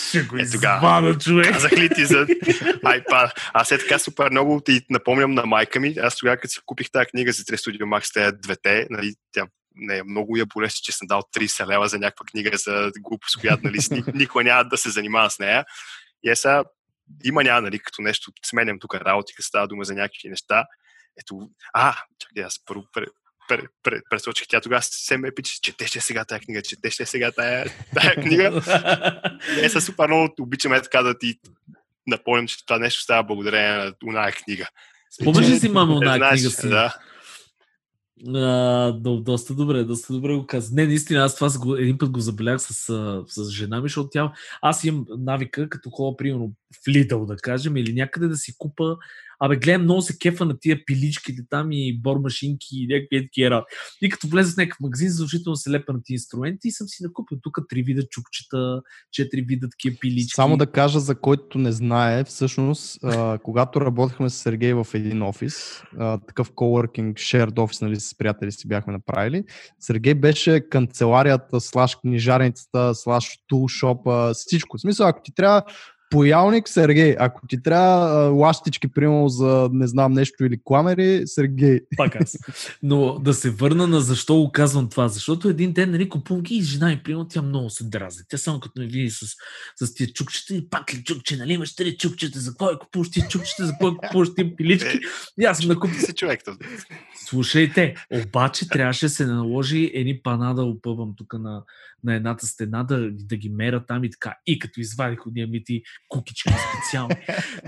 ще го избана, човек. Казах ли ти за iPad? Аз е така супер много ти напомням на майка ми. Аз тогава, като си купих тази книга за 3D Studio Max, тези двете, нали, тя не, много я болеси, че съм дал 30 лева за някаква книга за глупост, която нали, никога няма да се занимава с нея. И е сега има няма, нали, като нещо, сменям тук работи, като става дума за някакви неща. Ето, чакай, аз първо пресочих, тя тогава се ме пича, четеш ли сега тая книга, четеш ли сега тая книга. Е, са супер много обичаме така да ти напомням, че това нещо става благодарение на оная книга. Спомнеш ли си, мама, оная книга си? Да. Доста добре го каза. Не, наистина, аз това един път го забелях с жена ми, защото тя... Аз имам навика, като хора, примерно в Lidl, да кажем, или някъде да си купа... Абе, гледам, много се кефа на тия пиличките там и бормашинки и някакви такива. И като влезе в някакъв магазин, задължително се лепа на тия инструменти и съм си накупил тук 3 вида чукчета, 4 вида такива пилички. Само да кажа, за който не знае, всъщност, когато работехме с Сергей в един офис, такъв coworking, shared офис, нали, с приятели си бяхме направили, Сергей беше канцеларията, /книжарницата, /toolshop, всичко. В смисъл, ако ти трябва поялник, Сергей. Ако ти трябва ластички, примерно за не знам нещо или кламери, Сергей. Пак аз. Но да се върна на защо го казвам това. Защото един ден, нали, купувам ги и жена ми, примерно, тя много се дразни. Тя само като ме види с тия чукчета и пак ли чукче, нали, имаш 3 чукчета, за кой купуваш тия чукчета, за кой купуваш тия пилички. И аз съм накупил се човек. Слушайте, обаче трябваше да се наложи едни пана да опъвам тук на едната стена, да ги мера там и така. И като извадих от мити кукички специални.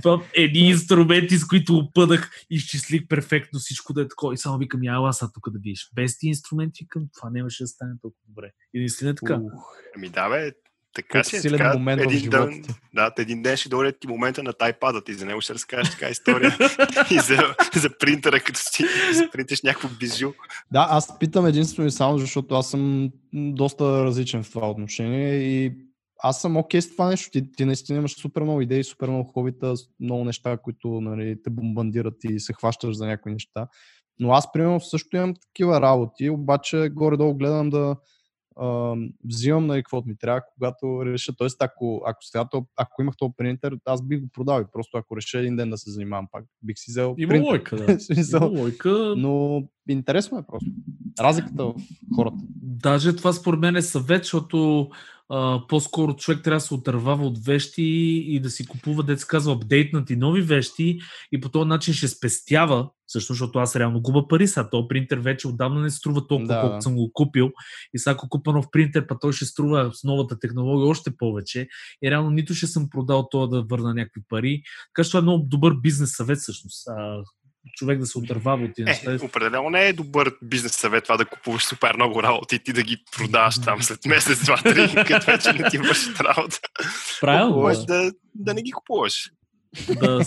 Това едни инструменти, с които опънах, изчислих перфектно всичко да е такова. И само викам, ала са тук да видиш. Без ти инструменти, викам, това нямаше да стане толкова добре. И наистина така. Ами да, бе, Така си е, така, момент един ден, да, един ден ще дойде ти момента на тайпадът и за него ще разкажеш така история и за принтера, като си принтиш някакво бижу. Да, аз питам единствено и само, защото аз съм доста различен в това отношение и аз съм окей с това нещо. Ти наистина имаш супер много идеи, супер много хобита, много неща, които, нали, те бомбандират и се хващаш за някои неща. Но аз, примерно, също имам такива работи, обаче горе-долу гледам да взимам, нали, каквото ми трябва, когато реша. Тоест, ако имах този принтер, аз бих го продал и просто ако реша един ден да се занимавам пак, бих си взел принтер. Има лойка, да. Има лойка. Но интересно е просто. Разликата в хората. Даже това според мен е съвет, защото по-скоро човек трябва да се отървава от вещи и да си купува, деца казва, апдейтнати нови вещи и по този начин ще спестява, също, защото аз реално губа пари, сега този принтер вече отдавна не струва толкова, да, колкото съм го купил и сега ако купа нов принтер, па той ще струва с новата технология още повече и реално нито ще съм продал това да върна някакви пари, така че това е много добър бизнес съвет всъщност. Човек да се отървава от тези неща. Определено не е добър бизнес съвет това да купуваш супер много работи и ти да ги продаваш там след месец, два, три, като вече не ти върши работа. Правилно е. Да не ги купуваш. Да,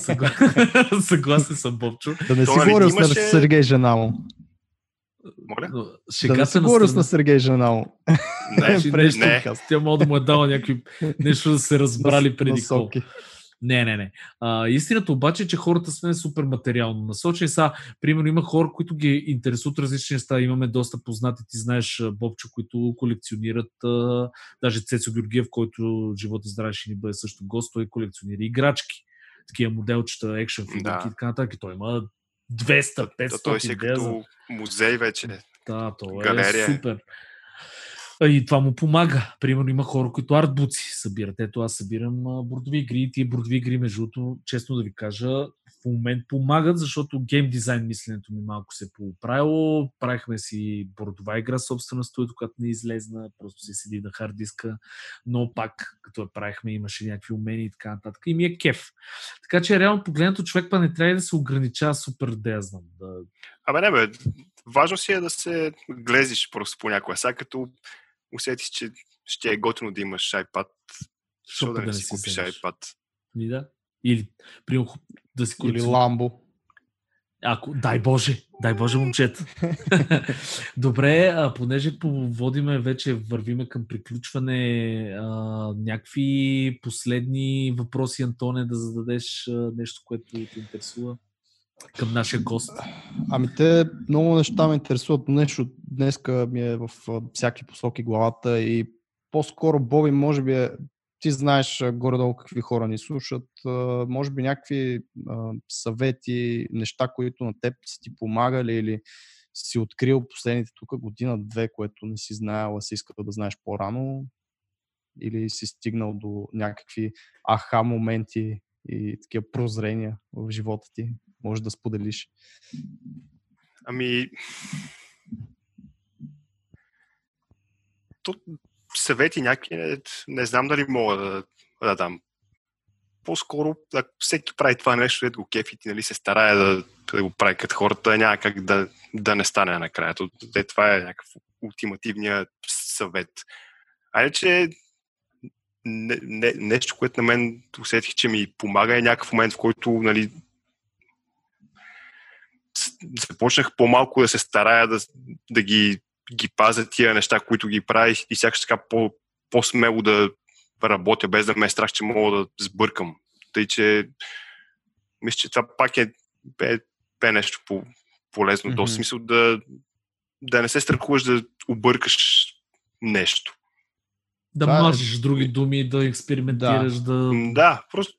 съгласен съм, Бобчо. Да не си говорил с Сергей Женамо. Моля? Да не си говорил с Сергей Женамо. Не. Тя мога да му е дала някакви нещо да се разбрали преди колко. Не. Истината обаче е, че хората сме супер материално насочени. Са, примерно има хора, които ги интересуват различни неща. Имаме доста познати, ти знаеш, Бобчо, които колекционират. Даже Цецо Гюргиев, който живот и здраве ще ни бъде също гост, той колекционира играчки. Такива моделчета, екшен фигурки и така нататък. Той има 200-500. Той си като музей вече. Да, то е супер. И това му помага. Примерно има хора, които артбуци събират. Ето аз събирам бордови игри и тия бордови игри, между другото, честно да ви кажа, в момент помагат, защото гейм дизайн мисленето ми малко се е поуправило. Правихме си бордова игра собствена студия, която не излезна, просто се седи на хард диска, но пак като я правихме имаше някакви умения и така нататък и ми е кеф. Така че реално погледнато човек па не трябва да се ограничава супер дезно. Абе не. Важно си е да се глезиш просто понякога. Сега като усетиш, че ще е готино да имаш iPad, защото да не си купиш iPad. Да. Или да си купиш Lambo. Ако, дай Боже, момчета. Добре, понеже поводиме, вече вървиме към приключване, някакви последни въпроси, Антоне, да зададеш нещо, което те интересува към нашия гост? Ами те много неща ме интересуват, нещо днеска ми е в всяки посоки главата и по-скоро, Боби, може би ти знаеш горе-долу какви хора ни слушат, може би някакви съвети, неща, които на теб са ти помагали или си открил последните тук година-две, което не си знаела, си искала да знаеш по-рано или си стигнал до някакви аха моменти и такива прозрения в живота ти. Може да споделиш. Ами, тук съвети някакви, не знам дали мога да дам. По-скоро, ако всеки прави това нещо, да го кефи, ти, нали, се старае да го прави като хората, няма как да не стане накрая. Това е някакъв ултимативният съвет. А иначе нещо, което на мен усетих, че ми помага, е някакъв момент, в който, нали, започнах по-малко да се старая да ги пазя тия неща, които ги правих и сякаш така по-смело да работя, без да ме е страх, че мога да сбъркам. Тъй, че мисля, че това пак е нещо полезно. Mm-hmm. До смисъл да не се страхуваш да объркаш нещо. Да мажеш други думи, да експериментираш, Да, просто...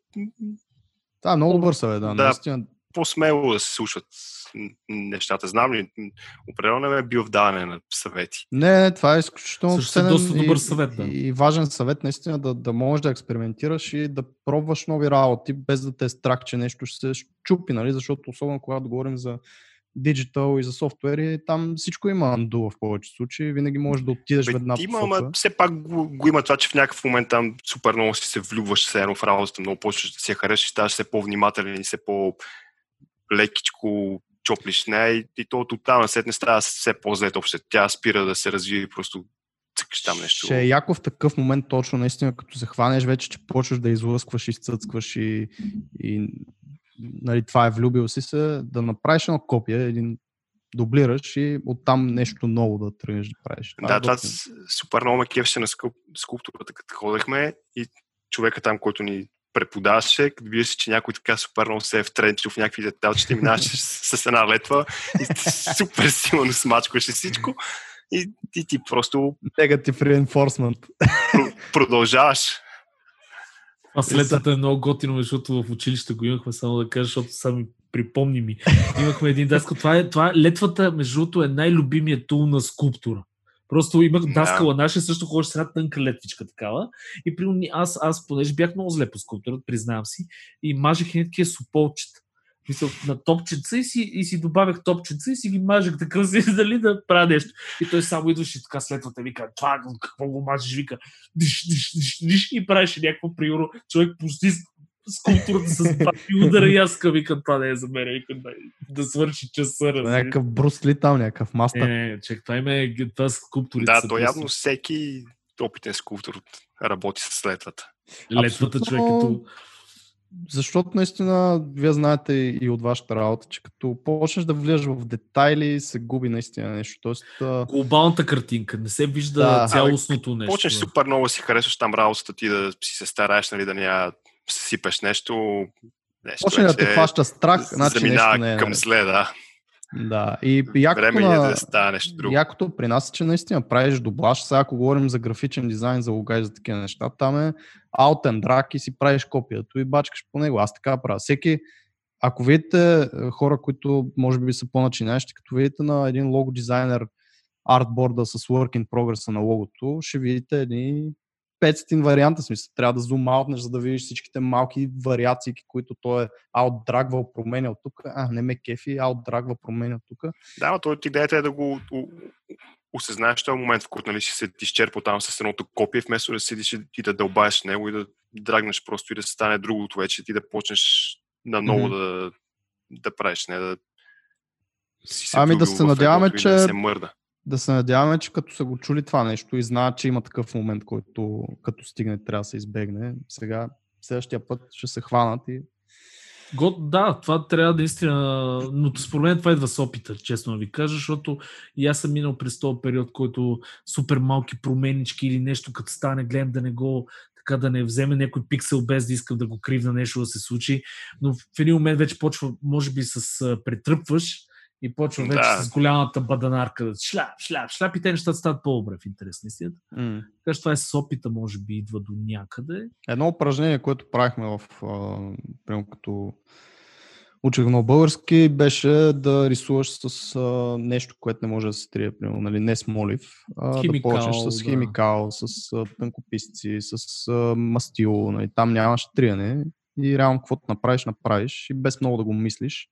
Да, много добър съвет, да. Наистина... По-смело да се слушат нещата. Знам ли, определено не е бил в даване на съвети. Не, това е изключително ценен и важен съвет, наистина да можеш да експериментираш и да пробваш нови работи, без да те е страх, че нещо ще се щупи, нали? Защото особено когато говорим за диджитал и за софтуери, там всичко има undo в повече случаи, винаги можеш да отидеш в една посока. Ама все пак го има това, че в някакъв момент там супер много си се влюбваш все едно в работата, много почваш да си я харесаш, ставаш все по-внимателен и все по-лекичко чоплиш нея и то тотално след не става все по-зле, тя спира да се развие просто цъкаш там нещо. Ще е яко в такъв момент точно, наистина, като се хванеш вече, че почваш да излъскваш, изцъцкваш и нали, това е влюбил си се, да направиш едно копия, един дублираш и оттам нещо ново да тръгнеш да правиш. Да, това супер много ме кефеше на скулптурата, като ходехме и човека там, който ни преподаваше, като видеше, че някой така супер много се е втренчил в някакви деталчета и минаваше с една летва и супер силно смачкваше всичко и ти просто... Negative reinforcement. Продължаваш. А следата е много готино, защото в училище го имахме, само да кажа, защото сами припомни ми. Имахме един даскал. Това летвата, между другото, е най-любимият тул на скулптура. Просто имах даскала наша, също ходеше с една тънка летвичка такава. И при аз понеже бях много зле по скулптурата, признавам си, и мажех едни такива суполчета. Мисля, на топчеца и си добавях топчеца и си ги мажех така, дали да правя нещо. И той само идваше така следвата, вика, това какво го мажеш, вика, диш и правеше някакво приоро. Човек почти скулптурата с папи удара и аз вика, това не е за мен, вика, да свърши часа. Някакъв Брус Ли там, някакъв мастър. Чек, това има тази скулптурица. Да, то явно всеки опитен скулптор работи с следвата. Летвата човек като... Защото наистина, вие знаете и от вашата работа, че като почнеш да влизаш в детайли, се губи наистина нещо. Тоест, глобалната картинка, не се вижда цялостното нещо. Почнеш супер много да си харесваш там работата ти, да си се стараеш, нали, да ня сипеш нещо почне да те хваща страх, значи нещо не е. Към зле, да. Да, и време да стане нещо друго. Якото при нас е, че наистина правиш доблаж. Сега, ако говорим за графичен дизайн, за лога и за такива неща, там е out and drag и си правиш копието и бачкаш по него. Аз така правя. Всеки, ако видите хора, които може би са по-начинаещи, като видите на един лого дизайнер артборда с work in progress на логото, ще видите едни 500 варианта, смисъл. Трябва да зум-аутнеш, за да видиш всичките малки вариации, които той е аутдрагвал, променял тук. Не ме кефи, аутдрагвал, променял тук. Да, но той идеята е да го осъзнаеш в този момент, в който нали, ще се изчерпа там с едното копие, вместо да седиш и да дълбаеш него и да драгнеш просто и да стане другото вече, ти да почнеш наново да правиш. Не, да си да се надяваме, че... Да се мърда. Да се надяваме, че като са го чули това нещо и знаят, че има такъв момент, който като стигне, трябва да се избегне. Сега, следващия път ще се хванат и... Да, това трябва да истина, но според мен това идва с опита, честно ви кажа, защото и аз съм минал през този период, който супер малки променички или нещо като стане, гледам да не го... да не вземе някой пиксел без да искам да го кривна нещо да се случи, но в един момент вече почва, може би с претръпваш, и почва вече с голямата баданарка. Шляп и те нещата стават по-добре в интерес на истината. Така че това е с опита, може би, идва до някъде. Едно упражнение, което правихме прямо като учих на български, беше да рисуваш с нещо, което не може да се трие, примерно, нали, не смолив, химикал, да почнеш с химикал, с тънкописци, с мастило, нали, там нямаш триене и реално каквото направиш и без много да го мислиш.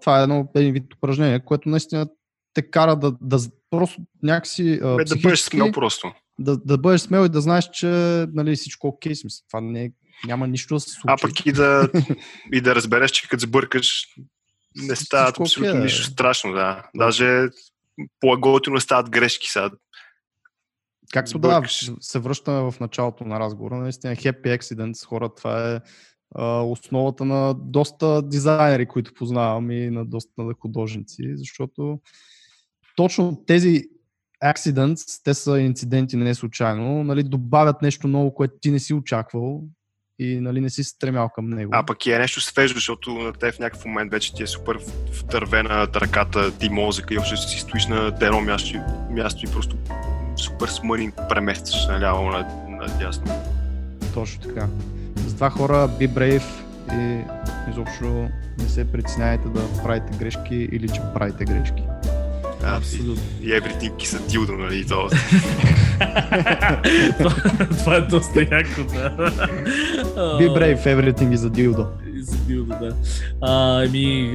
Това е един вид упражнение, което наистина те кара да просто някакси психически... Да бъдеш смел просто. Да бъдеш смел и да знаеш, че нали, всичко окей, смисъл. Това няма нищо да се случи. А пък и да разбереш, че като сбъркаш не става абсолютно нищо страшно. Да. Даже по-готино стават грешки сега. Както се връщаме в началото на разговора, наистина happy accident с хора, това е основата на доста дизайнери, които познавам и на доста художници, защото точно тези accidents, те са инциденти не случайно, нали, добавят нещо ново, което ти не си очаквал и нали, не си стремял към него. А пък е нещо свежо, защото на те в някакъв момент вече ти е супер втървена ръката, ти мозъка и още си стоиш на едно място и просто супер смърни преместваш наляво надясно. Точно така. Затова хора, be brave и изобщо не се притесняйте да правите грешки или че правите грешки. Абсолютно. И everything is a dildo, нали? Това е доста яко, да. Be brave, everything is a dildo. Да.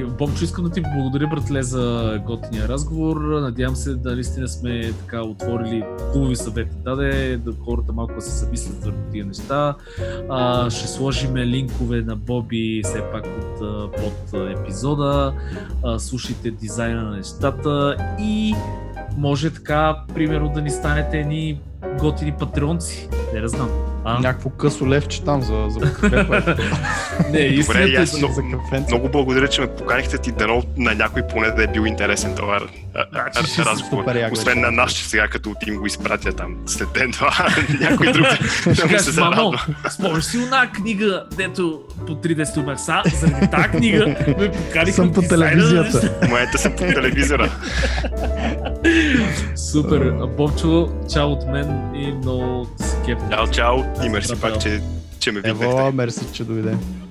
Бомчо, искам да ти благодаря, братле, за готиния разговор. Надявам се да наистина сме така отворили хубави съвети. Да хората малко се замислят върху тия неща. Ще сложим линкове на Боби все пак под епизода. Слушайте дизайна на нещата и може така, примерно, да ни станете едни готини патреонци. Не да знам. Някакво късо левче там за кафе. Не, истинно за кафе. Много благодаря, че ме поканихте ти, дано на някой поне да е бил интересен това разговор. Освен на нас, че сега като отим го изпратя там след ден-два, някой друг да му се зарадва. Спомниш си една книга, дето по 3D Studio Max, заради тази книга ме поканих. Съм по телевизията. Моята съм по телевизора. Супер. Бобчо, чао от мен и много се кеф. Чао, чао. И мерси пак, че ме виднахте. Ево, мерси, че дойде.